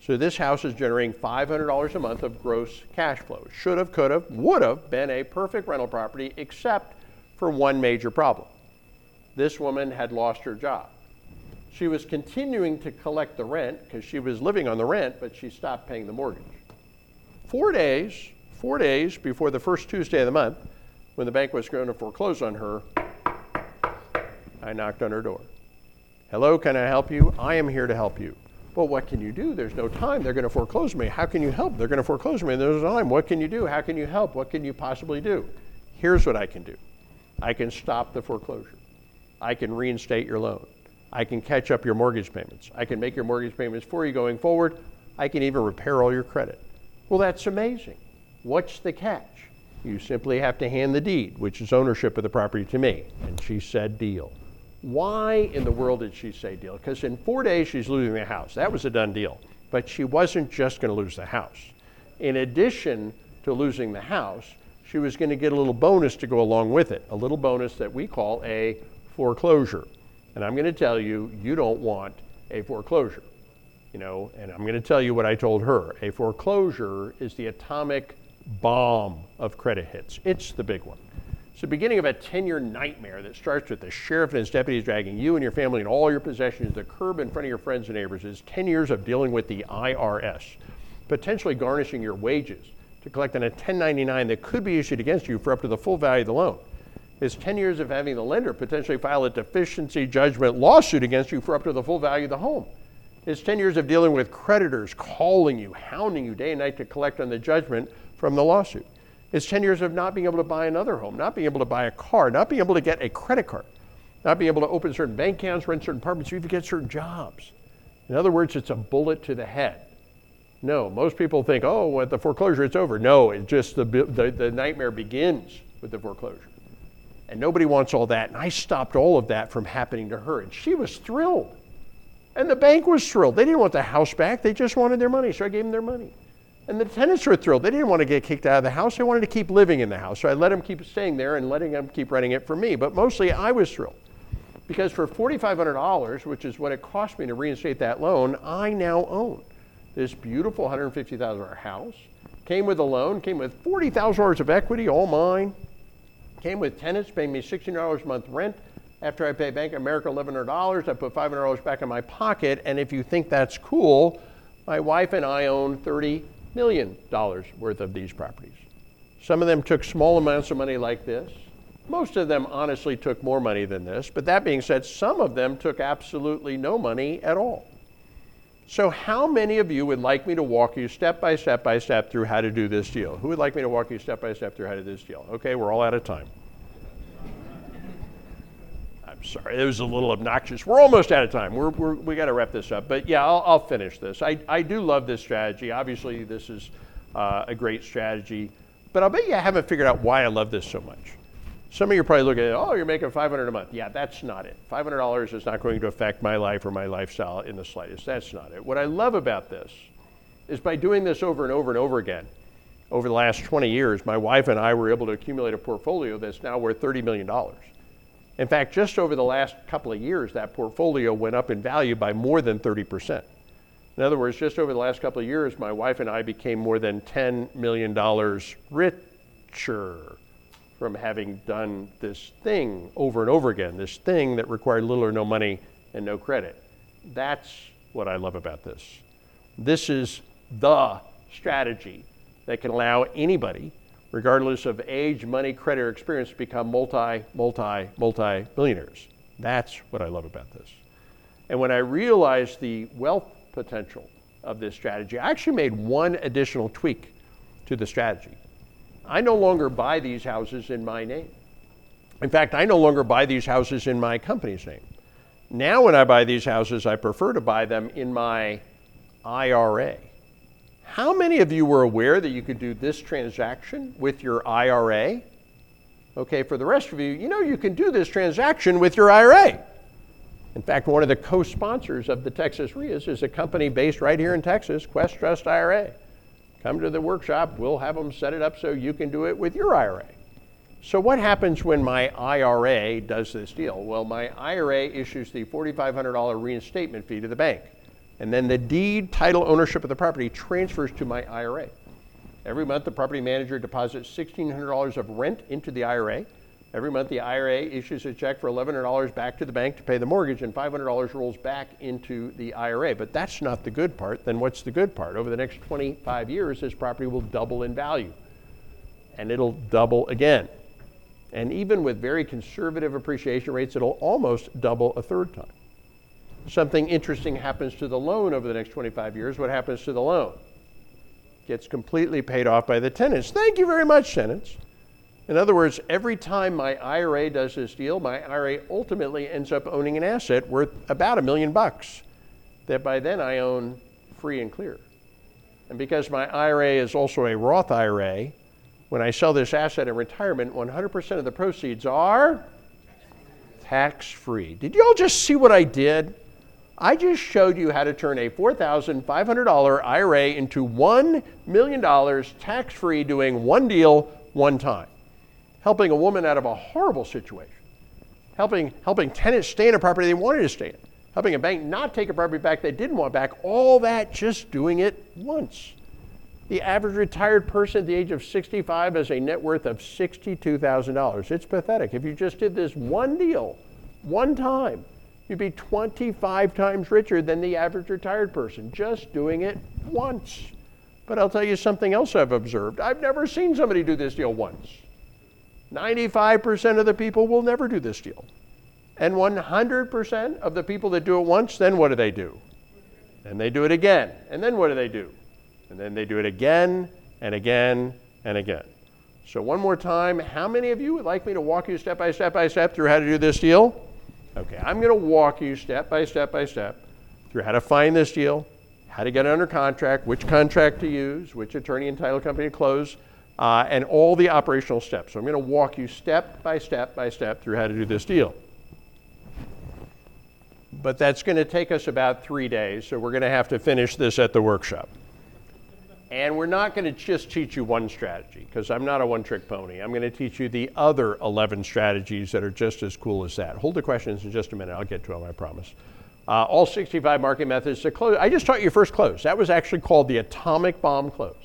So this house is generating $500 a month of gross cash flow. Should have, could have, would have been a perfect rental property, except for one major problem. This woman had lost her job. She was continuing to collect the rent because she was living on the rent, but she stopped paying the mortgage. 4 days before the first Tuesday of the month, when the bank was going to foreclose on her, I knocked on her door. Hello, can I help you? I am here to help you. Well, what can you do? There's no time. They're going to foreclose me. How can you help? They're going to foreclose me. There's no time. What can you do? How can you help? What can you possibly do? Here's what I can do. I can stop the foreclosure. I can reinstate your loan. I can catch up your mortgage payments. I can make your mortgage payments for you going forward. I can even repair all your credit. Well, that's amazing. What's the catch? You simply have to hand the deed, which is ownership of the property, to me. And she said deal. Why in the world did she say deal? Because in 4 days, she's losing the house. That was a done deal. But she wasn't just going to lose the house. In addition to losing the house, she was going to get a little bonus to go along with it, a little bonus that we call a foreclosure. And I'm going to tell you, you don't want a foreclosure. You know, and I'm going to tell you what I told her. A foreclosure is the atomic bomb of credit hits. It's the big one. It's the beginning of a 10-year nightmare that starts with the sheriff and his deputies dragging you and your family and all your possessions to the curb in front of your friends and neighbors. It's 10 years of dealing with the IRS, potentially garnishing your wages to collect on a 1099 that could be issued against you for up to the full value of the loan. It's 10 years of having the lender potentially file a deficiency judgment lawsuit against you for up to the full value of the home. It's 10 years of dealing with creditors calling you, hounding you day and night to collect on the judgment from the lawsuit. It's 10 years of not being able to buy another home, not being able to buy a car, not being able to get a credit card, not being able to open certain bank accounts, rent certain apartments, or even get certain jobs. In other words, it's a bullet to the head. No, most people think, oh, at the foreclosure, it's over. No, it's just the nightmare begins with the foreclosure. and nobody wants all that. And I stopped all of that from happening to her, and she was thrilled. And the bank was thrilled. They didn't want the house back. They just wanted their money, so I gave them their money. And the tenants were thrilled. They didn't want to get kicked out of the house. They wanted to keep living in the house. So I let them keep staying there and letting them keep renting it for me. But mostly I was thrilled, because for $4,500, which is what it cost me to reinstate that loan, I now own this beautiful $150,000 house. Came with a loan, came with $40,000 of equity, all mine. Came with tenants paying me $16 a month rent. After I pay Bank of America $1,100, I put $500 back in my pocket. And if you think that's cool, my wife and I own $30 million worth of these properties. Some of them took small amounts of money like this. Most of them honestly took more money than this. But that being said, some of them took absolutely no money at all. So how many of you would like me to walk you step by step by step through how to do this deal? Who would like me to walk you step by step through how to do this deal? Okay, we're all out of time. Sorry, it was a little obnoxious. We're almost out of time. We got to wrap this up. But yeah, I'll finish this. I do love this strategy. Obviously, this is a great strategy. But I'll bet you I haven't figured out why I love this so much. Some of you probably look at it, oh, you're making $500 a month. Yeah, that's not it. $500 is not going to affect my life or my lifestyle in the slightest. That's not it. What I love about this is by doing this over and over and over again, over the last 20 years, my wife and I were able to accumulate a portfolio that's now worth $30 million. In fact, just over the last couple of years, that portfolio went up in value by more than 30%. In other words, just over the last couple of years, my wife and I became more than $10 million richer from having done this thing over and over again, this thing that required little or no money and no credit. That's what I love about this. This is the strategy that can allow anybody, regardless of age, money, credit, or experience, to become multi-millionaires. That's what I love about this. And when I realized the wealth potential of this strategy, I actually made one additional tweak to the strategy. I no longer buy these houses in my name. In fact, I no longer buy these houses in my company's name. Now when I buy these houses, I prefer to buy them in my IRA. How many of you were aware that you could do this transaction with your IRA? Okay, for the rest of you, you know you can do this transaction with your IRA. In fact, one of the co-sponsors of the Texas REIAs is a company based right here in Texas, Quest Trust IRA. Come to the workshop, we'll have them set it up so you can do it with your IRA. So what happens when my IRA does this deal? Well, my IRA issues the $4,500 reinstatement fee to the bank. And then the deed, title, ownership of the property transfers to my IRA. Every month, the property manager deposits $1,600 of rent into the IRA. Every month, the IRA issues a check for $1,100 back to the bank to pay the mortgage, and $500 rolls back into the IRA. But that's not the good part. Then what's the good part? Over the next 25 years, this property will double in value, and it'll double again. And even with very conservative appreciation rates, it'll almost double a third time. Something interesting happens to the loan over the next 25 years. What happens to the loan? Gets completely paid off by the tenants. Thank you very much, tenants. In other words, every time my IRA does this deal, my IRA ultimately ends up owning an asset worth about $1 million that by then I own free and clear. And because my IRA is also a Roth IRA, when I sell this asset in retirement, 100% of the proceeds are tax-free. Did you all just see what I did? I just showed you how to turn a $4,500 IRA into $1 million tax-free doing one deal, one time. Helping a woman out of a horrible situation. Helping tenants stay in a property they wanted to stay in. Helping a bank not take a property back they didn't want back. All that just doing it once. The average retired person at the age of 65 has a net worth of $62,000. It's pathetic. If you just did this one deal, one time, you'd be 25 times richer than the average retired person, just doing it once. But I'll tell you something else I've observed. I've never seen somebody do this deal once. 95% of the people will never do this deal. And 100% of the people that do it once, then what do they do? And they do it again. And then what do they do? And then they do it again and again and again. So one more time, how many of you would like me to walk you step by step by step through how to do this deal? Okay, I'm going to walk you step by step by step through how to find this deal, how to get it under contract, which contract to use, which attorney and title company to close, and all the operational steps. So I'm going to walk you step by step by step through how to do this deal. But that's going to take us about 3 days, so we're going to have to finish this at the workshop. And we're not going to just teach you one strategy, because I'm not a one-trick pony. I'm going to teach you the other 11 strategies that are just as cool as that. Hold the questions in just a minute. I'll get to them, I promise. All 65 market methods to close. I just taught you first close. That was actually called the atomic bomb close.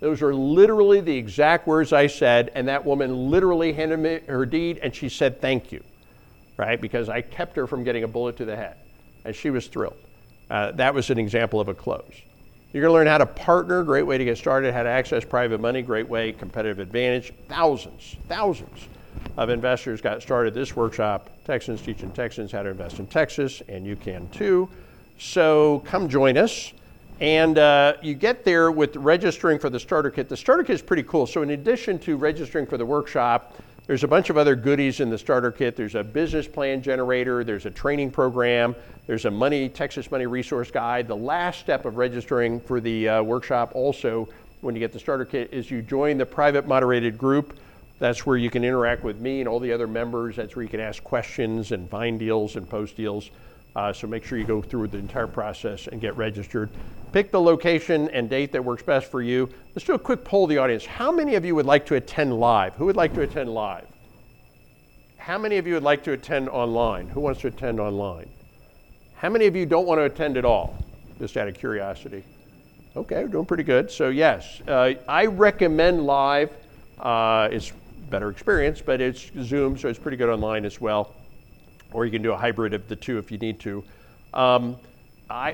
Those are literally the exact words I said, and that woman literally handed me her deed, and she said thank you, right? Because I kept her from getting a bullet to the head, and she was thrilled. That was an example of a close. You're going to learn how to partner, great way to get started, how to access private money, great way, competitive advantage. Thousands of investors got started this workshop. Texans teaching Texans how to invest in Texas, and you can too. So come join us. And you get there with registering for the starter kit. The starter kit is pretty cool. So in addition to registering for the workshop, there's a bunch of other goodies in the starter kit. There's a business plan generator. There's a training program. There's a Texas Money Resource Guide. The last step of registering for the workshop also, when you get the starter kit, is you join the private moderated group. That's where you can interact with me and all the other members. That's where you can ask questions and find deals and post deals. So make sure you go through the entire process and get registered. Pick the location and date that works best for you. Let's do a quick poll of the audience. How many of you would like to attend live? Who would like to attend live? How many of you would like to attend online? Who wants to attend online? How many of you don't want to attend at all? Just out of curiosity. Okay, we're doing pretty good. So yes, I recommend live. It's better experience, but it's Zoom, so it's pretty good online as well. Or you can do a hybrid of the two if you need to. I'm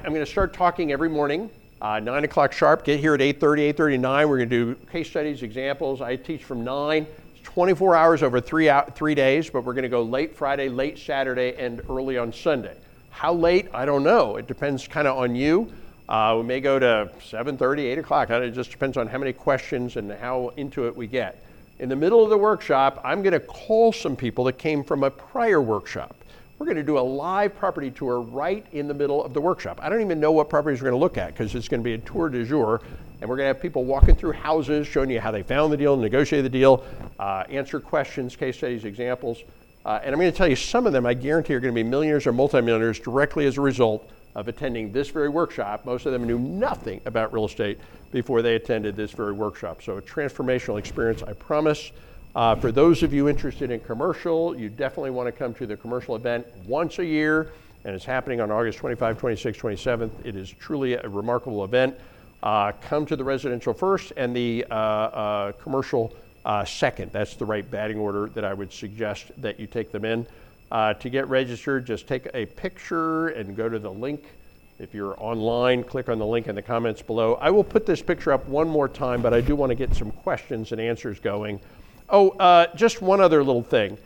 going to start talking every morning, 9 o'clock sharp. Get here at 8:30, 8:39. We're going to do case studies, examples. I teach from 9. It's 24 hours over 3 days, but we're going to go late Friday, late Saturday, and early on Sunday. How late? I don't know. It depends kind of on you. We may go to 7:30, 8 o'clock. It just depends on how many questions and how into it we get. In the middle of the workshop, I'm going to call some people that came from a prior workshop. We're going to do a live property tour right in the middle of the workshop. I don't even know what properties we're going to look at because it's going to be a tour du jour, and we're going to have people walking through houses, showing you how they found the deal, negotiated the deal, answer questions, case studies, examples. And I'm going to tell you some of them I guarantee are going to be millionaires or multimillionaires directly as a result of attending this very workshop. Most of them knew nothing about real estate before they attended this very workshop. So a transformational experience, I promise. For those of you interested in commercial, you definitely want to come to the commercial event once a year, and it's happening on August 25, 26, 27th. It is truly a remarkable event. Come to the residential first and the commercial second. That's the right batting order that I would suggest that you take them in. To get registered, just take a picture and go to the link. If you're online, click on the link in the comments below. I will put this picture up one more time, but I do want to get some questions and answers going. Oh, just one other little thing.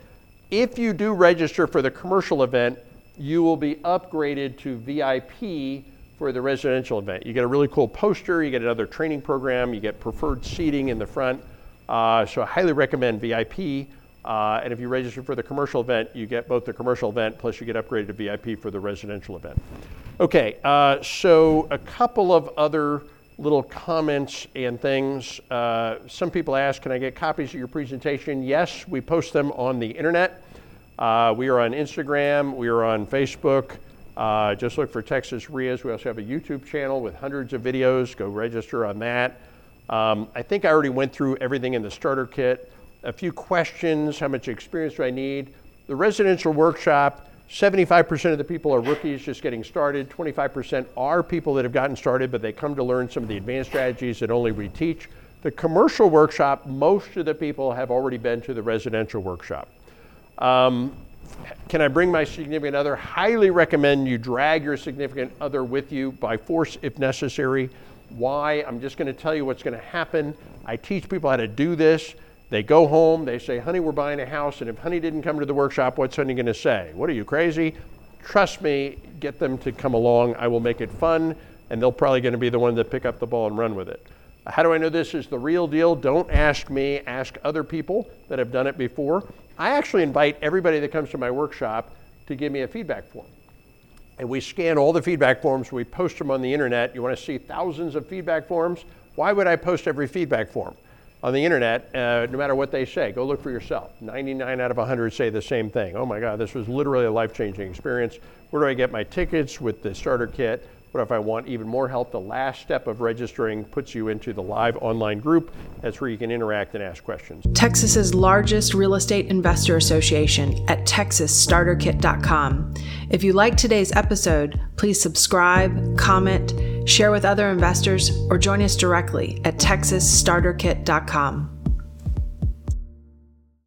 If you do register for the commercial event, you will be upgraded to VIP for the residential event. You get a really cool poster, you get another training program, you get preferred seating in the front. So I highly recommend VIP. And if you register for the commercial event, you get both the commercial event, plus you get upgraded to VIP for the residential event. Okay, so a couple of other little comments and things. Some people ask, can I get copies of your presentation? Yes, we post them on the internet. We are on Instagram, we are on Facebook. Just look for Texas REIAs. We also have a YouTube channel with hundreds of videos. Go register on that. I think I already went through everything in the starter kit. A few questions, how much experience do I need? The residential workshop, 75% of the people are rookies just getting started. 25% are people that have gotten started, but they come to learn some of the advanced strategies that only we teach. The commercial workshop, most of the people have already been to the residential workshop. Can I bring my significant other? Highly recommend you drag your significant other with you by force if necessary. Why? I'm just going to tell you what's going to happen. I teach people how to do this. They go home, they say, honey, we're buying a house, and if honey didn't come to the workshop, what's honey going to say? What, are you crazy? Trust me, get them to come along. I will make it fun, and they're probably going to be the one that pick up the ball and run with it. How do I know this is the real deal? Don't ask me, ask other people that have done it before. I actually invite everybody that comes to my workshop to give me a feedback form. And we scan all the feedback forms, we post them on the internet. You want to see thousands of feedback forms? Why would I post every feedback form? on the internet, no matter what they say, go look for yourself. 99 out of 100 say the same thing. Oh my God, this was literally a life-changing experience. Where do I get my tickets with the starter kit? What if I want even more help? The last step of registering puts you into the live online group. That's where you can interact and ask questions. Texas's largest real estate investor association at TexasStarterKit.com. If you like today's episode, please subscribe, comment, share with other investors, or join us directly at TexasStarterKit.com.